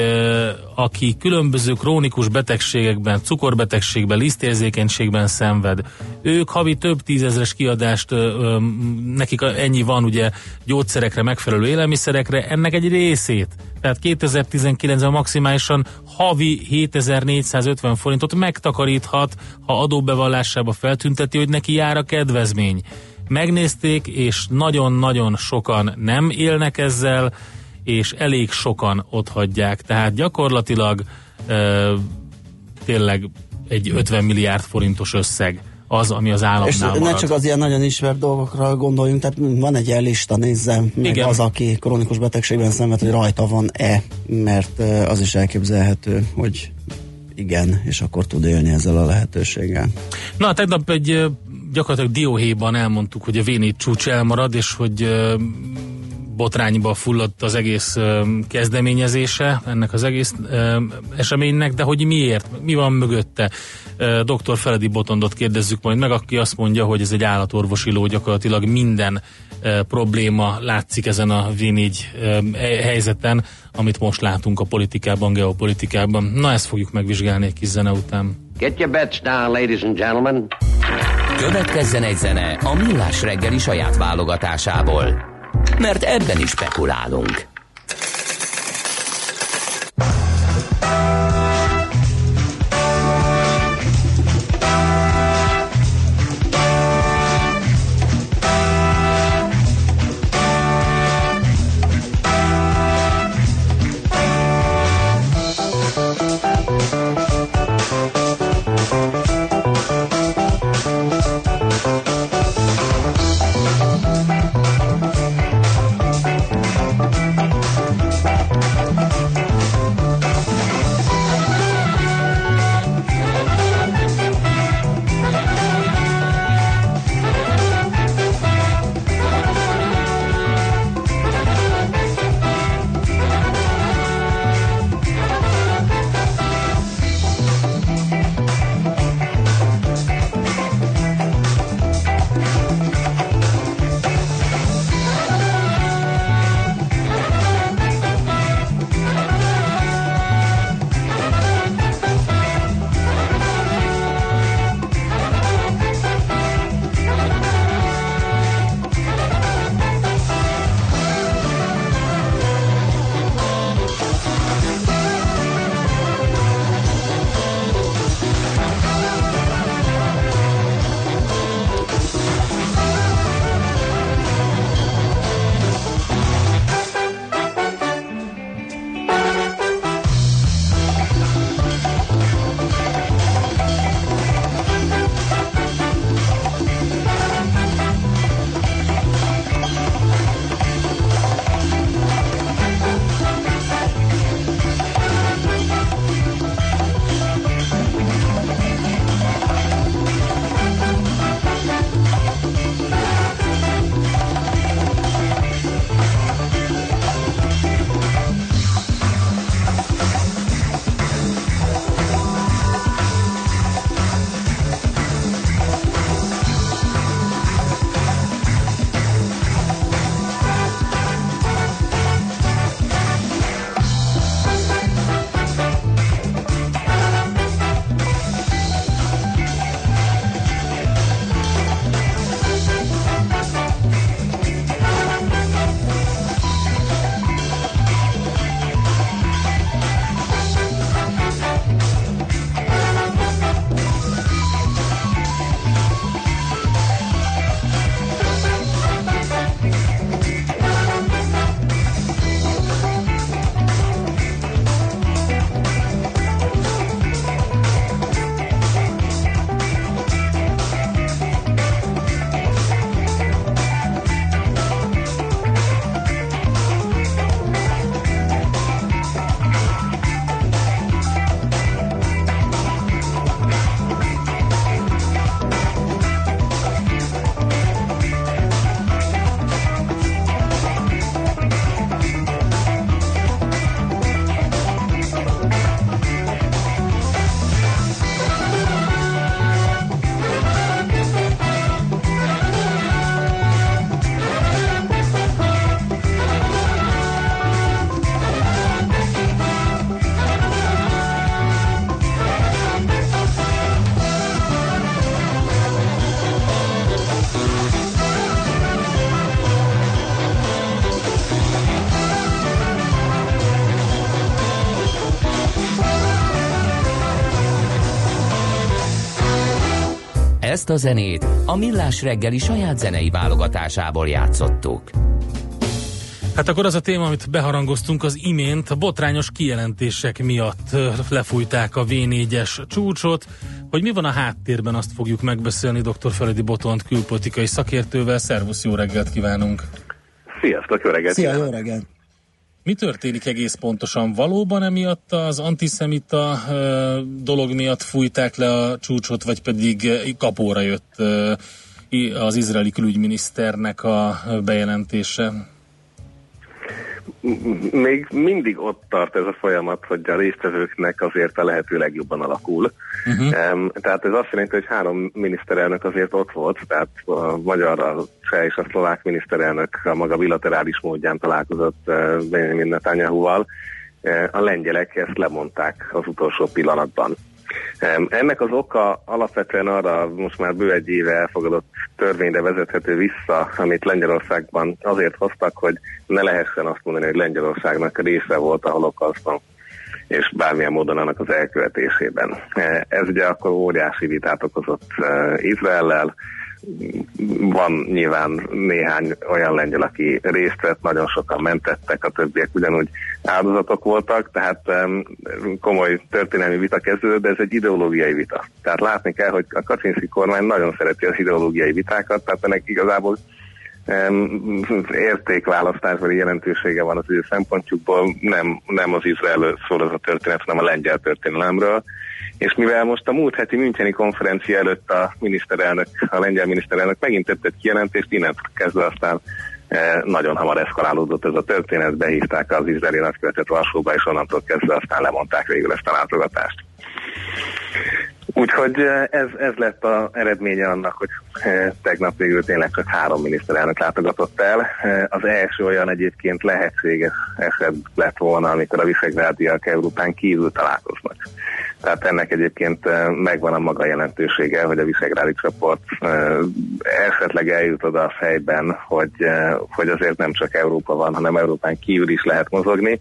aki különböző krónikus betegségekben, cukorbetegségben, lisztérzékenységben szenved, ők havi több tízezres kiadást, nekik ennyi van ugye gyógyszerekre, megfelelő élelmiszerekre, ennek egy részét, tehát 2019-ben maximálisan havi 7450 forintot megtakaríthat, ha adóbevallásába feltünteti, hogy neki jár a kedvezmény. Megnézték, és nagyon-nagyon sokan nem élnek ezzel, és elég sokan ott hagyják. Tehát gyakorlatilag tényleg egy 50 milliárd forintos összeg az, ami az államnál és marad. Ne csak az ilyen nagyon ismert dolgokra gondoljunk, tehát van egy ilyen lista, nézzem, meg az, aki krónikus betegségben szenved, hogy rajta van-e, mert az is elképzelhető, hogy igen, és akkor tud élni ezzel a lehetőséggel. Na, tegnap egy gyakorlatilag dióhéjban elmondtuk, hogy a V4 csúcs elmarad, és hogy botrányba fulladt az egész kezdeményezése ennek az egész eseménynek, de hogy miért? Mi van mögötte? Dr. Feledi Botondot kérdezzük majd meg, aki azt mondja, hogy ez egy állatorvosi ló, gyakorlatilag minden probléma látszik ezen a V4 helyzeten, amit most látunk a politikában, geopolitikában. Na, ezt fogjuk megvizsgálni egy kis zene után. Get your bets down, ladies and gentlemen. Következzen egy zene a Millás reggeli saját válogatásából. Mert ebben is spekulálunk. azt a zenét a Millás reggeli saját zenei válogatásából játszottuk. Hát akkor az a téma, amit beharangoztunk az imént, a botrányos kijelentések miatt lefújták a V4-es csúcsot. Hogy mi van a háttérben, azt fogjuk megbeszélni dr. Feledi Botond külpolitikai szakértővel. Szervusz, jó reggelt kívánunk! Sziasztok, jó reggelt! Szia, jó reggelt! Mi történik egész pontosan? Valóban emiatt az antiszemita dolog miatt fújták le a csúcsot, vagy pedig kapóra jött az izraeli külügyminiszternek a bejelentése? Még mindig ott tart ez a folyamat, hogy a résztvevőknek azért a lehető legjobban alakul. Tehát ez azt jelenti, hogy 3 miniszterelnök azért ott volt, tehát a magyar, a cseh és a szlovák miniszterelnök a maga bilaterális módján találkozott Benjamin Netanyahuval. A lengyelek ezt lemondták az utolsó pillanatban. Ennek az oka alapvetően arra most már bő egy éve elfogadott törvényre vezethető vissza, amit Lengyelországban azért hoztak, hogy ne lehessen azt mondani, hogy Lengyelországnak része volt a holokauszban, és bármilyen módon annak az elkövetésében. Ez ugye akkor óriási vitát okozott Izraellel. Van nyilván néhány olyan lengyel, aki részt vett, nagyon sokan mentettek, a többiek ugyanúgy áldozatok voltak, tehát komoly történelmi vita kezdődött, de ez egy ideológiai vita. Tehát látni kell, hogy a Kaczynszki kormány nagyon szereti az ideológiai vitákat, tehát ennek igazából értékválasztás, vagy jelentősége van az ő szempontjukból, nem az Izrael szól az a történet, hanem a lengyel történelemről. És mivel most a múlt heti müncheni konferencia előtt a lengyel miniszterelnök megint tett egy kijelentést, innentől kezdve aztán nagyon hamar eszkalálódott ez a történet, behívták az izraeli nagykövetet Varsóba, és onnantól kezdve aztán lemondták végül ezt a látogatást. Úgyhogy ez lett az eredménye annak, hogy tegnap végül tényleg csak 3 miniszterelnök látogatott el. Az első olyan egyébként lehetséges eset lett volna, amikor a visegrádiak Európán kívül találkoznak. Tehát ennek egyébként megvan a maga jelentősége, hogy a visegrádi csoport esetleg eljut oda a fejben, hogy azért nem csak Európa van, hanem Európán kívül is lehet mozogni.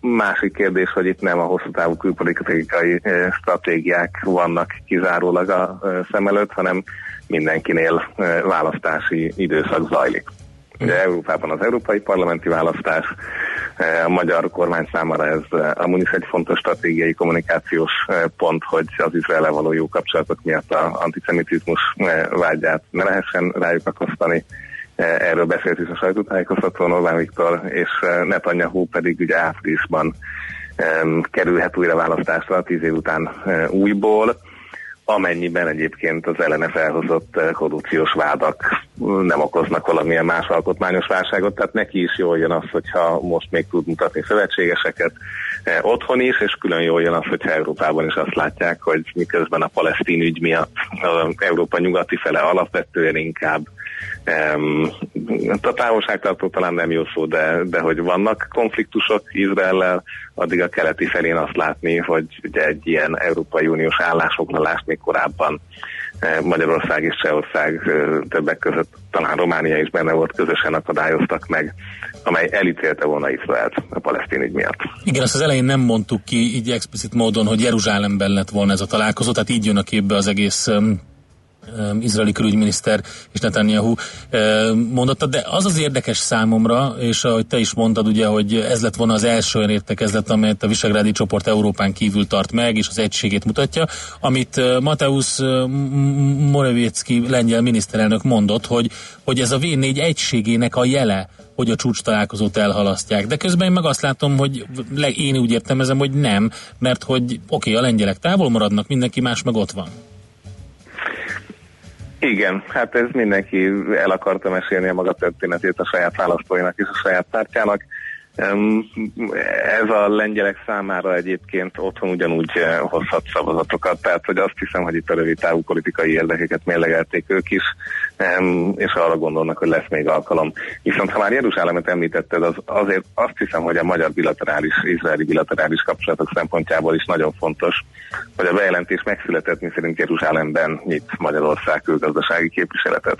Másik kérdés, hogy itt nem a hosszú távú külpolitikai stratégiák vannak kizárólag a szem előtt, hanem mindenkinél választási időszak zajlik. Ugye Európában az európai parlamenti választás, a magyar kormány számára ez amúgy is egy fontos stratégiai kommunikációs pont, hogy az Izraellel való jó kapcsolatok miatt az antiszemitizmus vágyát ne lehessen rájuk akasztani. Erről beszélt is a sajtótájékoztatón Orbán Viktor, és Netanyahu pedig ugye áprilisban kerülhet újra választásra 10 év után újból, amennyiben egyébként az ellene felhozott korrupciós vádak nem okoznak valamilyen más alkotmányos válságot, tehát neki is jól jön az, hogyha most még tud mutatni szövetségeseket otthon is, és külön jól jön az, hogyha Európában is azt látják, hogy miközben a palesztin ügy miatt Európa nyugati fele alapvetően inkább a távolságtartó talán nem jó szó, de hogy vannak konfliktusok Izraellel, addig a keleti felén azt látni, hogy ugye egy ilyen Európai Uniós állásfoglalást még korábban Magyarország és Csehország, többek között talán Románia is benne volt, közösen akadályoztak meg, amely elítélte volna Izraelt a palesztin ügy miatt. Igen, azt az elején nem mondtuk ki így explicit módon, hogy Jeruzsálemben lett volna ez a találkozó, tehát így jön a képbe az egész izraeli külügyminiszter és Netanyahu mondotta, de az érdekes számomra, és ahogy te is mondtad, ugye, hogy ez lett volna az első olyan értekezlet, amelyet a visegrádi csoport Európán kívül tart meg, és az egységét mutatja, amit Mateusz Morawiecki lengyel miniszterelnök mondott, hogy ez a V4 egységének a jele, hogy a csúcs találkozót elhalasztják. De közben én meg azt látom, hogy én úgy értelmezem, hogy nem, mert hogy oké, a lengyelek távol maradnak, mindenki más meg ott van. Igen, hát ez mindenki el akarta mesélni a maga történetét a saját választóinak és a saját pártjának. Ez a lengyelek számára egyébként otthon ugyanúgy hozhat szavazatokat, tehát hogy azt hiszem, hogy itt a rövid távú politikai érdekeket mérlegelték ők is, és arra gondolnak, hogy lesz még alkalom. Viszont ha már Jeruzsálemet említetted, azért azt hiszem, hogy a magyar bilaterális, izraeli bilaterális kapcsolatok szempontjából is nagyon fontos, hogy a bejelentés megszületett, miszerint Jeruzsálemben nyit Magyarország külgazdasági képviseletet.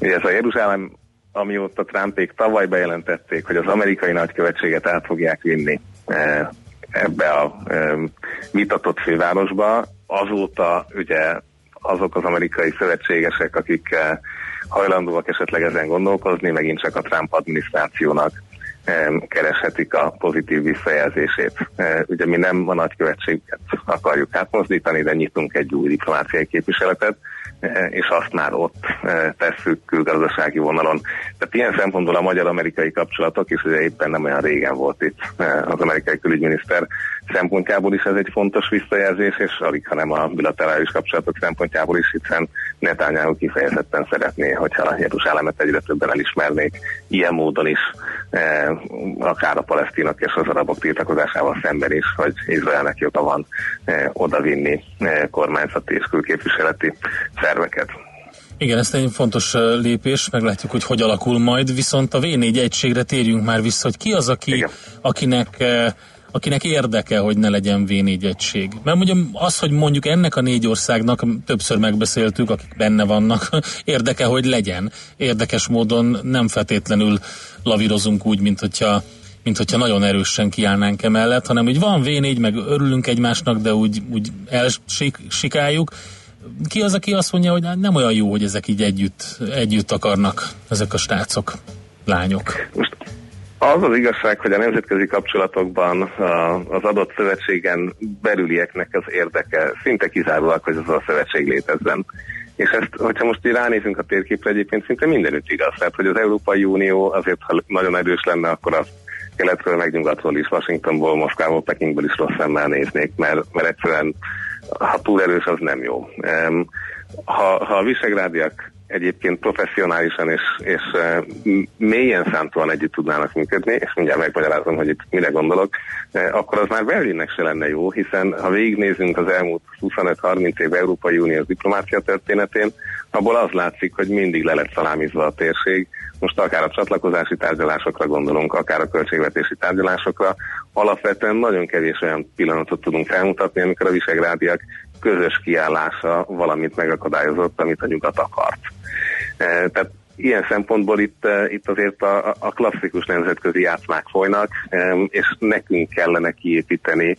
Ugye ez a Jeruzsálem, amióta Trumpék tavaly bejelentették, hogy az amerikai nagykövetséget át fogják vinni ebbe a vitatott fővárosba, azóta ugye azok az amerikai szövetségesek, akik hajlandóak esetleg ezen gondolkozni, megint csak a Trump adminisztrációnak kereshetik a pozitív visszajelzését. Ugye mi nem a nagykövetséget akarjuk átmozdítani, de nyitunk egy új diplomáciai képviseletet, és azt már ott tesszük külgazdasági vonalon. Tehát ilyen szempontból a magyar-amerikai kapcsolatok, és ugye éppen nem olyan régen volt itt az amerikai külügyminiszter szempontjából is ez egy fontos visszajelzés, és alig, hanem a bilaterális kapcsolatok szempontjából is, hiszen Netanyahu kifejezetten szeretné, hogyha Jeruzsálemet egyre többen elismernék, ilyen módon is, akár a palesztinok és az arabok tiltakozásával szemben is, hogy Izraelnek joga van odavinni kormányzati és külképviseleti szerveket. Igen, ez egy fontos lépés, meglátjuk, hogy hogy alakul majd, viszont a V4 egységre térjünk már vissza, hogy ki az, akinek érdeke, hogy ne legyen V4 egység. Mert ugye az, hogy mondjuk ennek a négy országnak, többször megbeszéltük, akik benne vannak, érdeke, hogy legyen. Érdekes módon nem feltétlenül lavírozunk úgy, mint hogyha nagyon erősen kiállnánk emellett, hanem hogy van V4, meg örülünk egymásnak, de úgy elsikáljuk. Ki az, aki azt mondja, hogy nem olyan jó, hogy ezek így együtt akarnak, ezek a srácok, lányok? Az az igazság, hogy a nemzetközi kapcsolatokban az adott szövetségen belülieknek az érdeke szinte kizárólag, hogy az a szövetség létezzen. És ezt, hogyha most így ránézünk a térképre, egyébként szinte mindenütt igaz. Tehát, hogy az Európai Unió azért, ha nagyon erős lenne, akkor az keletről, meg nyugatról is, Washingtonból, Moszkvából, Pekingból is rossz szemmel néznék, mert egyszerűen, ha túl erős, az nem jó. Ha a visegrádiak egyébként professzionálisan és mélyen szántóan együtt tudnának működni, és mindjárt megmagyarázom, hogy itt mire gondolok, akkor az már Berlinnek se lenne jó, hiszen ha végignézünk az elmúlt 25-30 év Európai Uniós diplomácia történetén, abból az látszik, hogy mindig le lett szalámizva a térség, most akár a csatlakozási tárgyalásokra gondolunk, akár a költségvetési tárgyalásokra, alapvetően nagyon kevés olyan pillanatot tudunk felmutatni, amikor a visegrádiak közös kiállása valamit megakadályozott, amit a nyugat akart. Tehát ilyen szempontból itt azért a klasszikus nemzetközi játszmák folynak, és nekünk kellene kiépíteni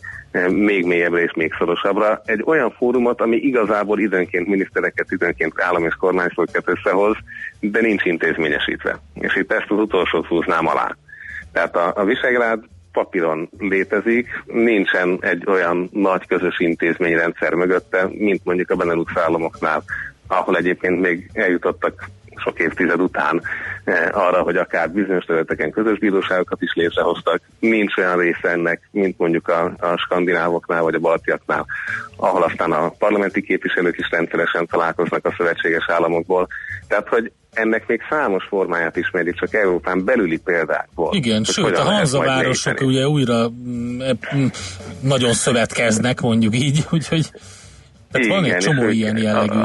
még mélyebbre és még szorosabbra egy olyan fórumot, ami igazából időnként minisztereket, időnként állam és kormányfőket összehoz, de nincs intézményesítve. És itt ezt az utolsót húznám alá. Tehát a Visegrád papíron létezik, nincsen egy olyan nagy közös intézményrendszer mögötte, mint mondjuk a Benelux államoknál, ahol egyébként még eljutottak sok évtized után arra, hogy akár bizonyos területeken közös bíróságokat is létrehoztak. Nincs olyan része ennek, mint mondjuk a skandinávoknál vagy a baltiaknál, ahol aztán a parlamenti képviselők is rendszeresen találkoznak a szövetséges államokból. Tehát, hogy ennek még számos formáját ismerik, csak Európán belüli példák volt. Igen, sőt, a hanzavárosok ugye újra nagyon szövetkeznek, mondjuk így, úgyhogy tehát igen, van egy csomó ilyen jellegű.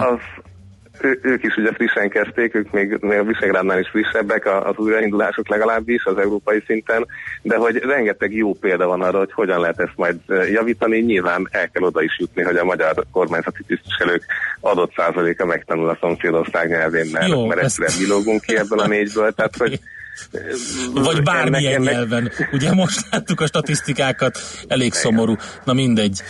Ők is ugye frissen kezdték, ők még a Visegrádnál is frissebbek, az újraindulások legalábbis az európai szinten, de hogy rengeteg jó példa van arra, hogy hogyan lehet ezt majd javítani, nyilván el kell oda is jutni, hogy a magyar kormányzati tisztviselők adott százaléka megtanul a szomszédország nyelvén, mert ezt vilógunk ki ebből a négyből, tehát hogy vagy bármilyen nyelven. Ugye most láttuk a statisztikákat, elég szomorú. Na mindegy.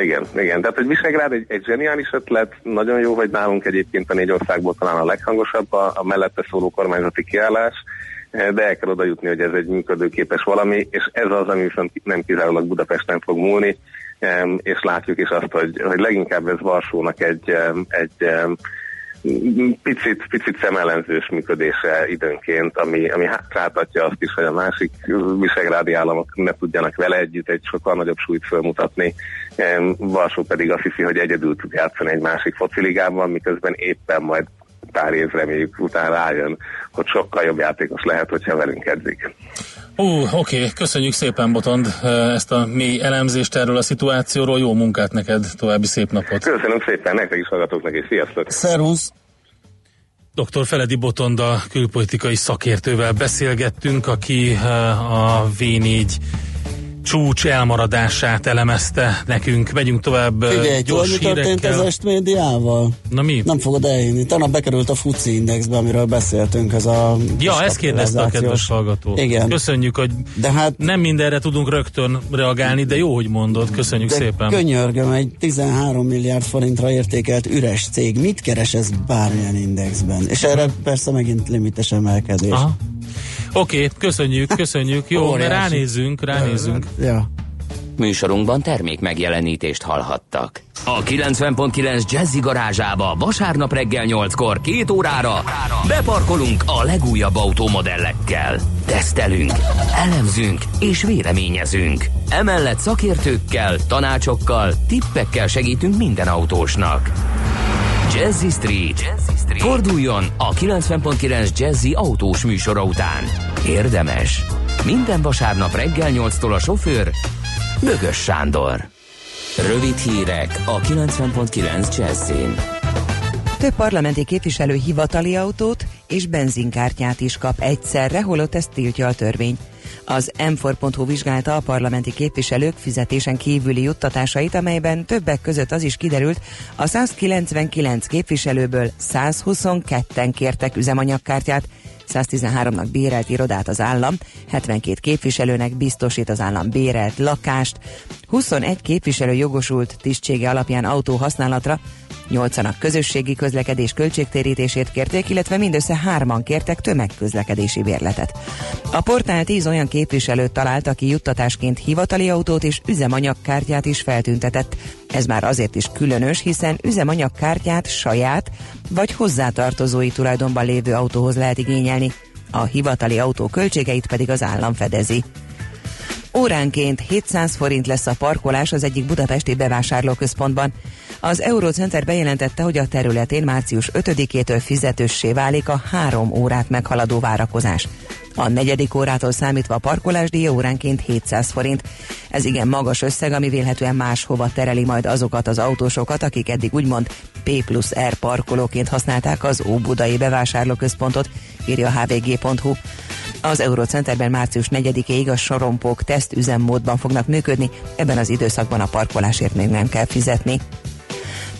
Igen. Tehát, hogy Visegrád egy zseniális ötlet, nagyon jó, hogy nálunk egyébként a négy országból talán a leghangosabb a mellette szóló kormányzati kiállás, de el kell oda jutni, hogy ez egy működőképes valami, és ez az, ami viszont nem kizárólag Budapesten fog múlni, és látjuk is azt, hogy leginkább ez Varsónak egy picit szemellenzős működése időnként, ami hátráltatja azt is, hogy a másik visegrádi államok ne tudjanak vele együtt egy sokkal nagyobb súlyt fölmutatni. Varsó pedig azt hiszi, hogy egyedül tud játszani egy másik fociligában, miközben éppen majd pár év reméljük után rájön, hogy sokkal jobb játékos lehet, hogyha velünk edzik. Oké. Köszönjük szépen, Botond, ezt a mély elemzést erről a szituációról. Jó munkát neked, további szép napot. Köszönöm szépen, nektek is, hallgatóknak, és sziasztok! Szervusz! Dr. Feledi Botond a külpolitikai szakértővel beszélgettünk, aki a V4 csúcs elmaradását elemezte nekünk. Megyünk tovább. Figyelj, gyors történt az Estmédiával? Na mi? Nem fogod elhinni. Tanap bekerült a FUCI Indexbe, amiről beszéltünk. Ez a ezt kérdezte a kedves hallgató. Igen. Köszönjük, hogy nem mindenre tudunk rögtön reagálni, de jó, hogy mondod. Köszönjük szépen. Könyörgöm, egy 13 milliárd forintra értékelt üres cég. Mit keres ez bármilyen indexben? És erre persze megint limites emelkedés. Aha. Oké, köszönjük. Jó, mert ránézzünk. Ja. Műsorunkban termék megjelenítést hallhattak. A 90.9 Jazzy garázsába vasárnap reggel 8-kor 2 órára beparkolunk a legújabb automodellekkel. Tesztelünk, elemzünk és véleményezünk. Emellett szakértőkkel, tanácsokkal, tippekkel segítünk minden autósnak. Jazzy Street. Forduljon a 90.9 Jazzy autós műsora után. Érdemes. Minden vasárnap reggel 8-tól a sofőr Bögös Sándor. Rövid hírek a 90.9 Jazzyn. Több parlamenti képviselő hivatali autót és benzinkártyát is kap egyszerre, holott ezt tiltja a törvény. Az M4.hu vizsgálta a parlamenti képviselők fizetésen kívüli juttatásait, amelyben többek között az is kiderült, a 199 képviselőből 122-en kértek üzemanyagkártyát, 113-nak bérelt irodát az állam, 72 képviselőnek biztosít az állam bérelt lakást, 21 képviselő jogosult tisztsége alapján autó használatra, 8-nak közösségi közlekedés költségtérítését kérték, illetve mindössze 3-an kértek tömegközlekedési bérletet. A portál 10 olyan képviselőt talált, aki juttatásként hivatali autót és üzemanyagkártyát is feltüntetett. Ez már azért is különös, hiszen üzemanyagkártyát saját vagy hozzátartozói tulajdonban lévő autóhoz lehet igényelni, a hivatali autó költségeit pedig az állam fedezi. Óránként 700 forint lesz a parkolás az egyik budapesti bevásárlóközpontban. Az Eurocenter bejelentette, hogy a területén március 5-től fizetőssé válik a 3 órát meghaladó várakozás. A 4. órától számítva a parkolásdíj óránként 700 forint. Ez igen magas összeg, ami vélhetően máshova tereli majd azokat az autósokat, akik eddig úgymond P+R parkolóként használták az Óbudai bevásárlóközpontot, írja a hvg.hu. Az Eurocenterben március 4-ig a sorompók tesztüzemmódban fognak működni, ebben az időszakban a parkolásért még nem kell fizetni.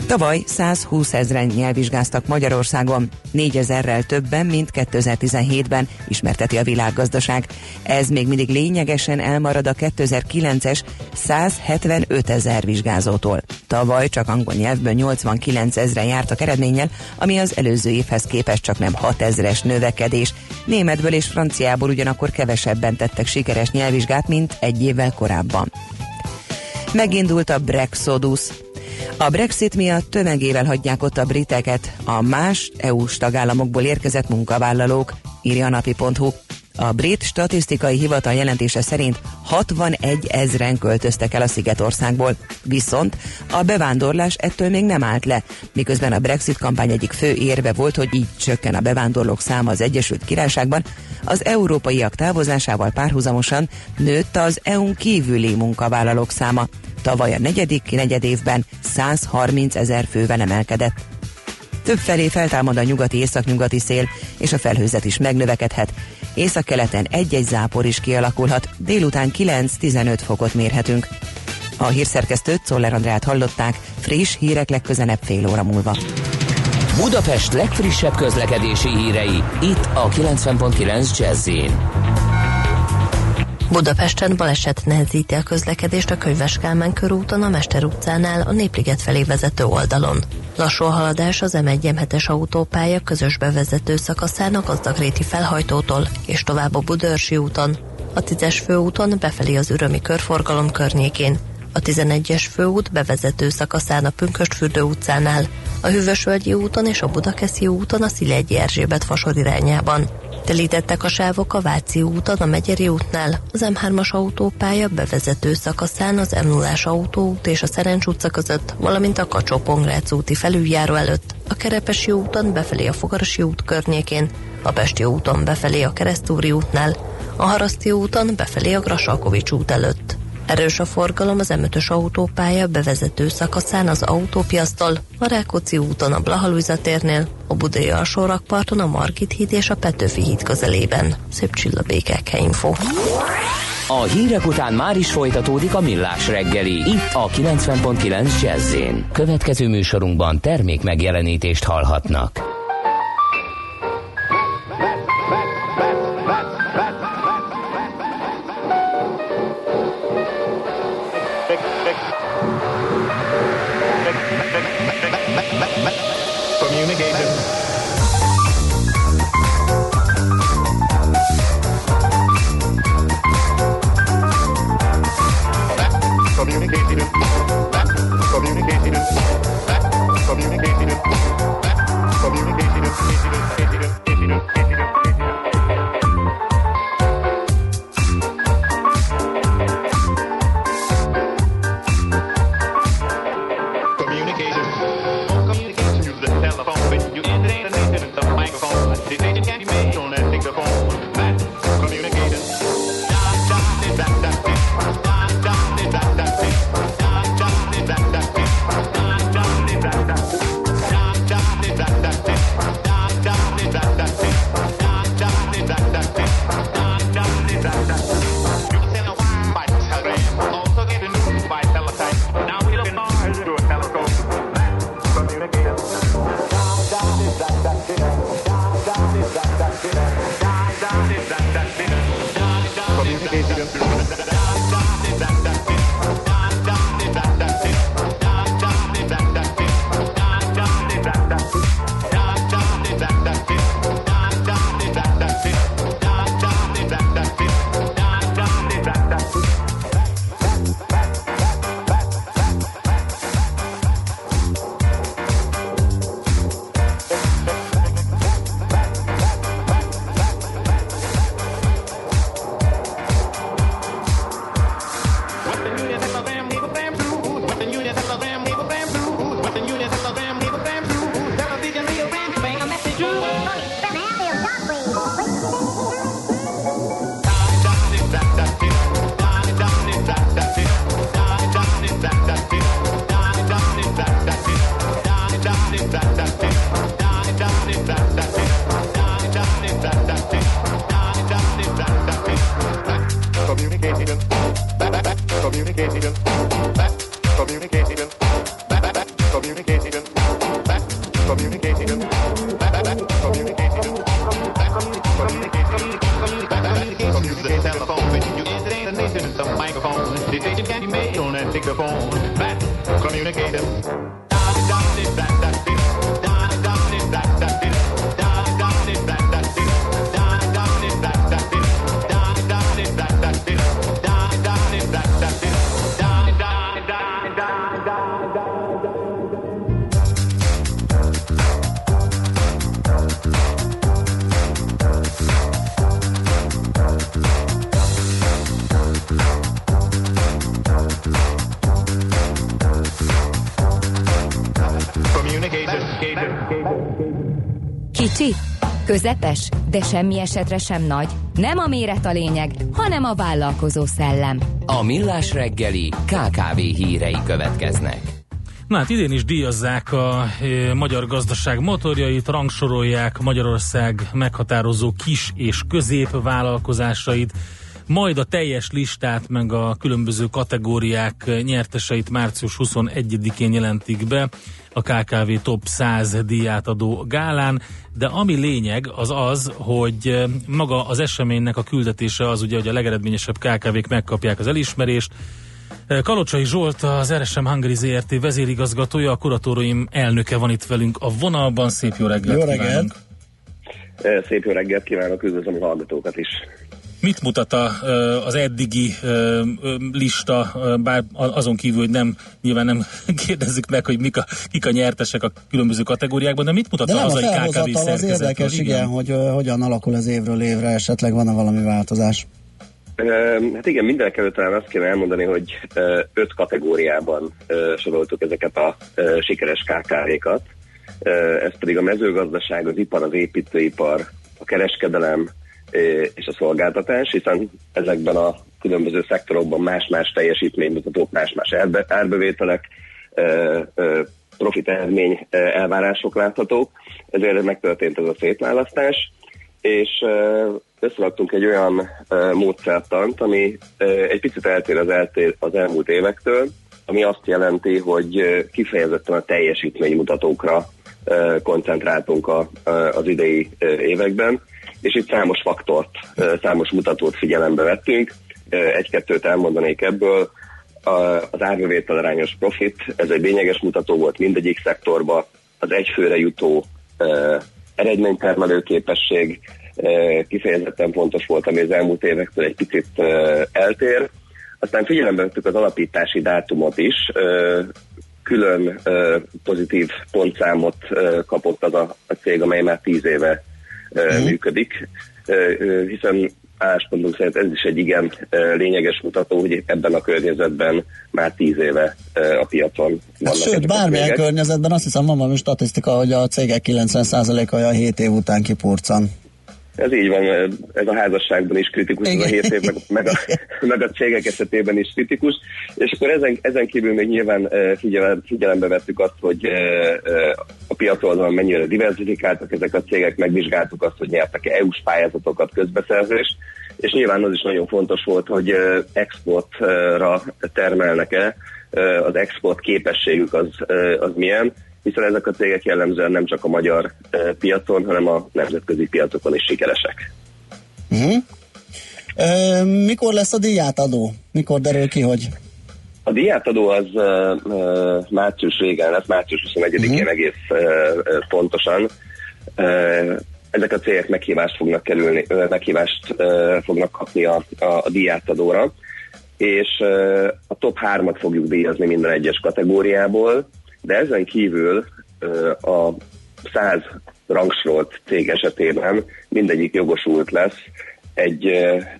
Tavaly 120 000-en nyelvvizsgáztak Magyarországon, 4000-rel többen, mint 2017-ben, ismerteti a világgazdaság. Ez még mindig lényegesen elmarad a 2009-es 175 000 vizsgázótól. Tavaly csak angol nyelvből 89 000-en jártak eredménnyel, ami az előző évhez képest csaknem 6 000-es növekedés. Németből és franciából ugyanakkor kevesebben tettek sikeres nyelvvizsgát, mint egy évvel korábban. Megindult a Brexodus. A Brexit miatt tömegével hagyják ott a briteket a más EU-s tagállamokból érkezett munkavállalók, írja a napi.hu. A brit statisztikai hivatal jelentése szerint 61 000-en költöztek el a szigetországból. Viszont a bevándorlás ettől még nem állt le, miközben a Brexit kampány egyik fő érve volt, hogy így csökken a bevándorlók száma az Egyesült Királyságban. Az európaiak távozásával párhuzamosan nőtt az EU-n kívüli munkavállalók száma. Tavaly a 4. évben 130 000 fővel emelkedett. Többfelé feltámad a nyugati-északnyugati szél, és a felhőzet is megnövekedhet. Északkeleten egy-egy zápor is kialakulhat, délután 9-15 fokot mérhetünk. A hírszerkesztőt, Czoller Andreát hallották, friss hírek legközelebb fél óra múlva. Budapest legfrissebb közlekedési hírei, itt a 90.9 Jazz-en. Budapesten baleset nehezíti a közlekedést a Könyves Kálmán körúton, a Mester utcánál, a Népliget felé vezető oldalon. Lassú a haladás az M1-M7-es autópálya közös bevezető szakaszán, a Gazdagréti felhajtótól és tovább a Budaörsi úton, a 10-es főúton befelé az Ürömi körforgalom környékén, a 11-es főút bevezető szakaszán a Pünkösdfürdő utcánál, a Hűvösvölgyi úton és a Budakeszi úton a Szilegyi Erzsébet fasor irányában. Telítettek a sávok a Váci úton, a Megyeri útnál, az M3-as autópálya bevezető szakaszán az M0-as autóút és a Szerencs utca között, valamint a Kacsó-Pongrác úti felüljáró előtt, a Kerepesi úton befelé a Fogarasi út környékén, a Pesti úton befelé a Keresztúri útnál, a Haraszti úton befelé a Grassalkovics út előtt. Erős a forgalom az M5-ös autópálya bevezető szakaszán az autópiasztól, a Rákóczi úton a Blaha Lujza térnél, a Budai alsórakparton a Margit híd és a Petőfi híd közelében. Szép csillabékek, info. A hírek után már is folytatódik a Millás reggeli, itt a 90.9 Jazz-én. Következő műsorunkban termék megjelenítést hallhatnak. Kicsi, közepes, de semmi esetre sem nagy. Nem a méret a lényeg, hanem a vállalkozó szellem. A Millás reggeli KKV hírei következnek. Na hát idén is díjazzák a magyar gazdaság motorjait, rangsorolják Magyarország meghatározó kis és közép vállalkozásait, majd a teljes listát meg a különböző kategóriák nyerteseit március 21-én jelentik be a KKV Top 100 díját adó gálán, de ami lényeg az az, hogy maga az eseménynek a küldetése az ugye, hogy a legeredményesebb KKV-k megkapják az elismerést. Kalocsai Zsolt, az RSM Hungary Zrt. Vezérigazgatója, a kuratórium elnöke van itt velünk a vonalban. Szép jó reggelt! Jó reggelt! Szép jó reggelt kívánok, üdvözlöm a hallgatókat is! Mit mutat az eddigi lista, bár azon kívül, hogy nem, nyilván nem kérdezzük meg, hogy kik a nyertesek a különböző kategóriákban, de mit mutat a hazai KKV szerkezetről? Az érdekes, igen, hogy hogyan alakul az évről évre, esetleg van-e valami változás? Hát igen, mindenekelőtt talán azt kéne elmondani, hogy 5 kategóriában soroltuk ezeket a sikeres KKV-kat. Ez pedig a mezőgazdaság, az ipar, az építőipar, a kereskedelem és a szolgáltatás, hiszen ezekben a különböző szektorokban más-más teljesítménymutatók, más-más árbevételek, profitermény elvárások láthatók, ezért megtörtént ez a szétválasztás, és összeraktunk egy olyan módszertant, ami egy picit eltér az elmúlt évektől, ami azt jelenti, hogy kifejezetten a teljesítménymutatókra koncentráltunk az idei években, és itt számos faktort, számos mutatót figyelembe vettünk. Egy-kettőt elmondanék ebből. Az árbevétel arányos profit, ez egy lényeges mutató volt mindegyik szektorban, az egyfőre jutó eredménytermelő képesség kifejezetten fontos volt, ami az elmúlt évektől egy picit eltér. Aztán figyelembe vettük az alapítási dátumot is, külön pozitív pontszámot kapott az a cég, amely már 10 éve működik, hiszen álláspontunk szerint ez is egy igen lényeges mutató, hogy ebben a környezetben már 10 éve a piacon vannak. Sőt, bármilyen környezetben, azt hiszem van valami statisztika, hogy a cégek 90%-a olyan 7 év után kipurcan. Ez így van, ez a házasságban is kritikus, ez a 7 év, meg a cégek esetében is kritikus, és akkor ezen kívül még nyilván figyelembe vettük azt, hogy a piacoldalon mennyire diverzifikáltak ezek a cégek, megvizsgáltuk azt, hogy nyertek-e EU-s pályázatokat, közbeszerzést, és nyilván az is nagyon fontos volt, hogy exportra termelnek-e, az export képességük az milyen, hiszen ezek a cégek jellemzően nem csak a magyar piacon, hanem a nemzetközi piacokon is sikeresek. Uh-huh. Mikor lesz a díjátadó? Mikor derül ki, hogy? A díjátadó az március végén lesz, március 21-én egész pontosan. Ezek a cégek meghívást fognak kapni a díjátadóra, és a top 3-at fogjuk díjazni minden egyes kategóriából, de ezen kívül a 100 rangsorolt cég esetében mindegyik jogosult lesz egy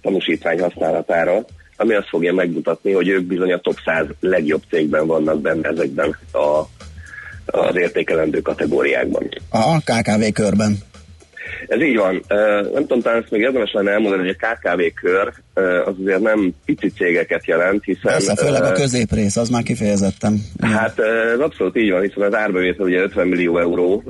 tanúsítvány használatára, ami azt fogja megmutatni, hogy ők bizony a top 100 legjobb cégben vannak benne ezekben az értékelendő kategóriákban. A KKV körben. Ez így van. Nem tudom, talán ezt még érdemes lenne elmondani, hogy a KKV kör az azért nem pici cégeket jelent, hiszen... Persze, főleg a középrész, az már kifejezettem. Hát abszolút így van, hiszen az árbevétel ugye 50 millió euró,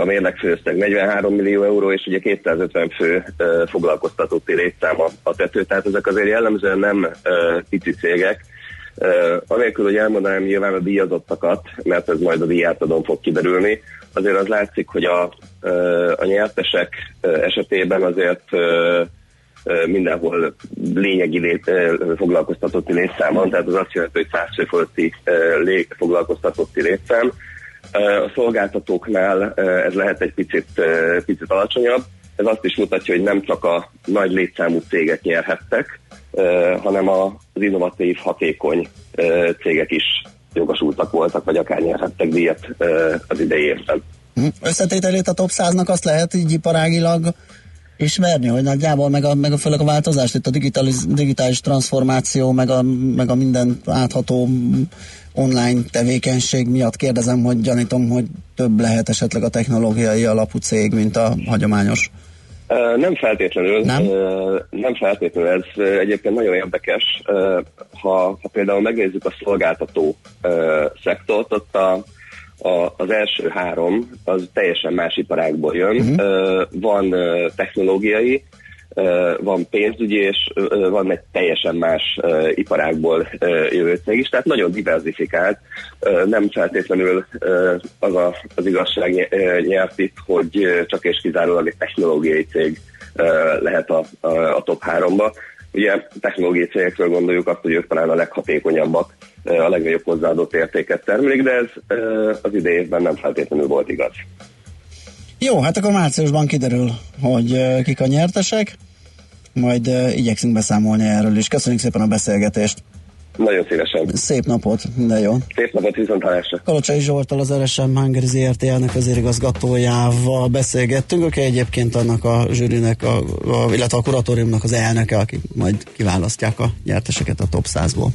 a mérlegfőösszeg 43 millió euró, és ugye 250 fő foglalkoztatotti létszám a tető, tehát ezek azért jellemzően nem pici cégek. Anélkül, hogy elmondanám nyilván a díjazottakat, mert ez majd a díjátadón fog kiderülni, azért az látszik, hogy a nyertesek esetében azért mindenhol lényegi foglalkoztatotti létszám van, tehát az azt jelenti, hogy 100 fő fölötti foglalkoztatotti létszám. A szolgáltatóknál ez lehet egy picit alacsonyabb. Ez azt is mutatja, hogy nem csak a nagy létszámú cégek nyerhettek, hanem az innovatív, hatékony cégek is jogosultak voltak, vagy akár nyerhettek díjat az idei évben. Összetételét a top 100-nak azt lehet így iparágilag ismerni, hogy nagyjából meg a főleg a változást, itt a digitális transformáció, meg a minden átható online tevékenység miatt kérdezem, hogy gyanítom, hogy több lehet esetleg a technológiai alapú cég, mint a hagyományos. Nem feltétlenül, ez egyébként nagyon érdekes. Ha például megnézzük a szolgáltató szektort, ott az első 3 az teljesen más iparágból jön. Van technológiai, van pénzügyi, és van egy teljesen más iparágból jövő cég is, tehát nagyon diverzifikált. Nem feltétlenül az igazság nyert itt, hogy csak és kizárólag egy technológiai cég lehet a top 3-ba. Ugye technológiai cégekről gondoljuk azt, hogy ők talán a leghatékonyabbak, a legnagyobb hozzáadott értéket termelik, de ez az idei évben nem feltétlenül volt igaz. Jó, hát akkor márciusban kiderül, hogy kik a nyertesek, majd igyekszünk beszámolni erről is. Köszönjük szépen a beszélgetést! Nagyon szívesen! Szép napot, minden jó! Szép napot, viszontlátásra! Kalocsai Zsolttal, az RSM Hungary Zrt.-nek vezérigazgatójával beszélgettünk, aki egyébként annak a zsűrinek, illetve a kuratóriumnak az elnöke, akik majd kiválasztják a nyerteseket a top 100-ból.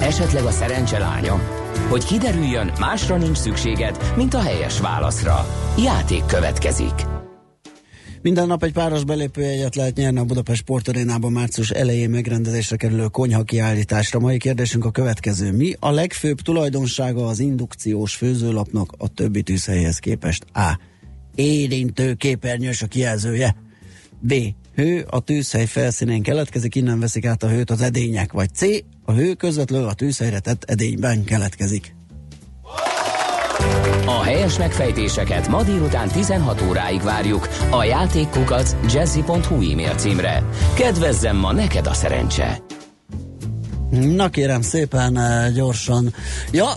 Esetleg a szerencse lánya. Hogy kiderüljön, másra nincs szükséged, mint a helyes válaszra. Játék következik. Minden nap egy páros belépőjegyet lehet nyerni a Budapest Sportarénában március elején megrendezésre kerülő konyha kiállításra. Mai kérdésünk a következő. Mi a legfőbb tulajdonsága az indukciós főzőlapnak a többi tűzhelyhez képest? A. Érintő képernyős a kijelzője. B. Hő a tűzhely felszínén keletkezik, innen veszik át a hőt az edények. Vagy C. A hő közvetlenül a tűzhelyre tett edényben keletkezik. A helyes megfejtéseket ma délután 16 óráig várjuk a játékkukac@jazzy.hu e-mail címre. Kedvezzem ma neked a szerencse! Na kérem szépen, gyorsan. Ja,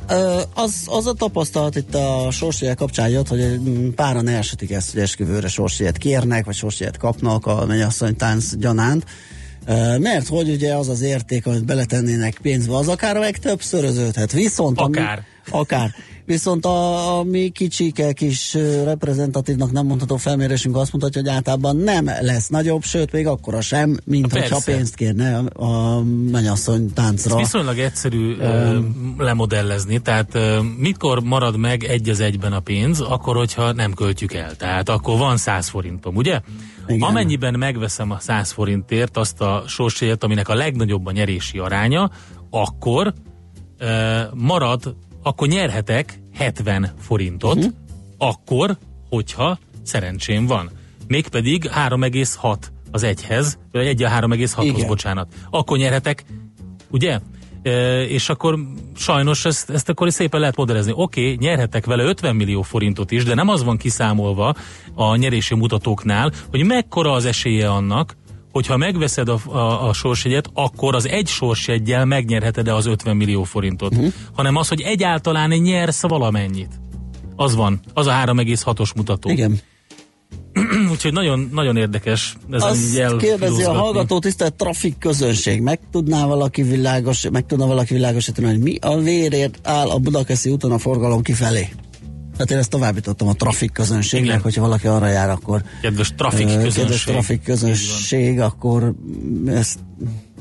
az a tapasztalat itt a sorsilyek kapcsán jött, hogy páran elsütik ezt, hogy esküvőre sorsilyet kérnek, vagy sorsilyet kapnak a mennyasszonytánc gyanánt. Mert hogy ugye az az érték, amit beletennének pénzbe, az akár meg többszöröződhet. Viszont Viszont a mi kicsike kis reprezentatívnak nem mondható felmérésünk azt mutatja, hogy általában nem lesz nagyobb, sőt még akkora sem, mint hogyha pénzt kérne a mennyasszony táncra. Ez viszonylag egyszerű lemodellezni, tehát mikor marad meg egy az egyben a pénz, akkor hogyha nem költjük el, tehát akkor van 100 forintom, ugye? Igen. Amennyiben megveszem a 100 forintért azt a sorsélyet, aminek a legnagyobb a nyerési aránya, akkor marad, akkor nyerhetek 70 forintot, akkor, hogyha szerencsém van. Mégpedig 3,6 az egyhez, vagy egy a 3,6-hoz, bocsánat. Akkor nyerhetek, ugye? És akkor sajnos ezt akkor is szépen lehet modellezni. Oké, nyerhetek vele 50 millió forintot is, de nem az van kiszámolva a nyerési mutatóknál, hogy mekkora az esélye annak, hogyha megveszed a sorsjegyet, akkor az egy sorsjeggyel megnyerheted-e az 50 millió forintot. Hanem az, hogy egyáltalán nyersz valamennyit. Az van. Az a 3,6-os mutató. Igen. Úgyhogy nagyon, nagyon érdekes. Azt kérdezi a hallgató, tisztelt trafik közönség. Meg tudna valaki világosítani, hogy mi a vérért áll a Budakeszi úton a forgalom kifelé? Tehát én ezt továbbítottam a trafik közönségnek, igen, hogyha valaki arra jár, akkor... Kedves trafik közönség, akkor ezt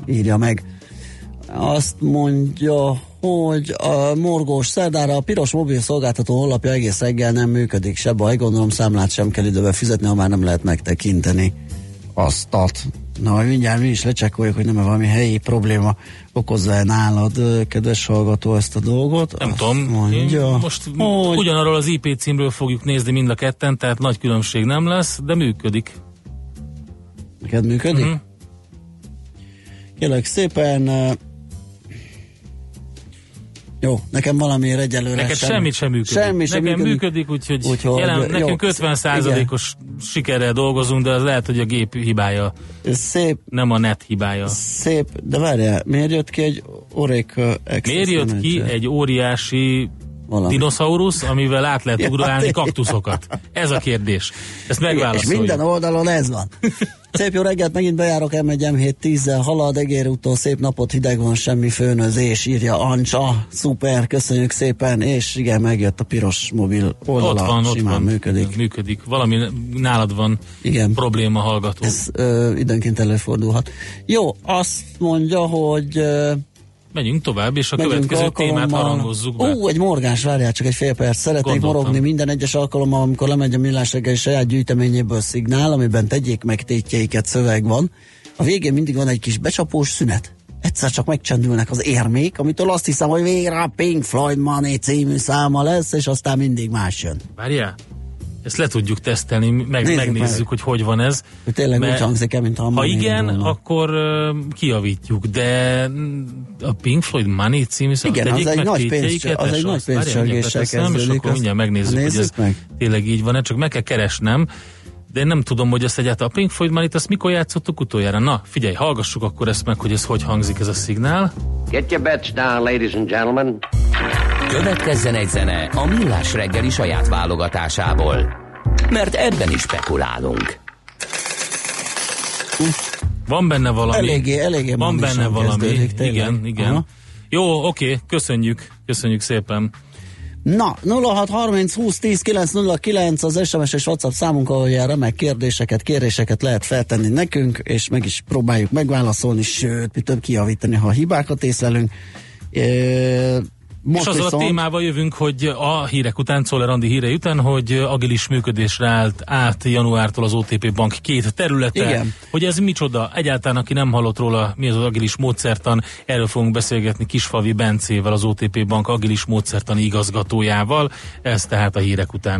írja meg. Azt mondja, hogy a morgós szerdára a piros mobil szolgáltató honlapja egész reggel nem működik, se baj, gondolom számlát sem kell időben fizetni, ha már nem lehet megtekinteni aztat. Na, mindjárt mi is lecsekkoljuk, hogy nem-e valami helyi probléma okozza-e nálad, kedves hallgató, ezt a dolgot. Nem tudom, most ugyanarról az IP címről fogjuk nézni mind a ketten, tehát nagy különbség nem lesz, de működik. Neked működik? Uh-huh. Kérlek szépen... Jó, nekem valamiért egyelőre neked semmit sem működik. Nekem működik, úgyhogy nekünk 50%-os sikerrel dolgozunk, de az lehet, hogy a gép hibája. Szép. Nem a net hibája. Szép, de várjál, miért jött ki egy óriási dinoszaurusz, amivel át lehet ugrálni kaktuszokat? Ez a kérdés. Ezt megválaszoljuk. És minden oldalon ez van. Szép jó reggelt, megint bejárok M1, M7, 10-zel halad, Egér úton szép napot, hideg van, semmi főnözés, írja Ancsa, szuper, köszönjük szépen, és igen, megjött a piros mobil oldala, ott van, működik. Valami nálad van, igen, probléma, hallgató. Ez időnként előfordulhat. Jó, azt mondja, hogy... Megyünk tovább, és a következő témát harangozzuk be. Ó, egy morgás, várjál csak egy fél perc. Szeretnék morogni minden egyes alkalommal, amikor lemegy a Millás Reggeli saját gyűjteményéből szignál, amiben tegyék meg tétjeiket szöveg van. A végén mindig van egy kis becsapós szünet. Egyszer csak megcsendülnek az érmék, amitől azt hiszem, hogy végre a Pink Floyd Money című száma lesz, és aztán mindig más jön. Várjál, Ezt le tudjuk tesztelni, megnézzük, hogy van ez. Tényleg úgy hangzik-e, mint ha igen, akkor kijavítjuk, de a Pink Floyd Money című szóval igen, az egy nagy pénzcsörgéssel kezdődik. És akkor mindjárt megnézzük, hogy ez tényleg így van-e, csak meg kell keresnem. De én nem tudom, hogy ezt egyáltalán a Pink Floyd Money-t azt mikor játszottuk utoljára. Na, figyelj, hallgassuk akkor ezt meg, hogy ez hogy hangzik ez a szignál. Get your bets down, ladies and gentlemen. Következzen egy zene a Millás reggeli saját válogatásából. Mert ebben is spekulálunk. Van benne valami. Eléggé van benne valami. Igen. Aha. Jó, oké, köszönjük szépen. Na, 0630 20 10 909 az SMS és WhatsApp számunk, ahol jár remek kérdéseket, kéréseket lehet feltenni nekünk, és meg is próbáljuk megválaszolni, sőt, mi több kijavítani, ha hibákat észlelünk. Most és azzal a témával jövünk, hogy a hírek után, Czoller Andi hírei után, hogy agilis működésre állt át januártól az OTP Bank két területe. Igen. Hogy ez micsoda? Egyáltalán, aki nem hallott róla, mi az az agilis módszertan, erről fogunk beszélgetni Kisfavi Bencével, az OTP Bank agilis módszertani igazgatójával. Ez tehát a hírek után.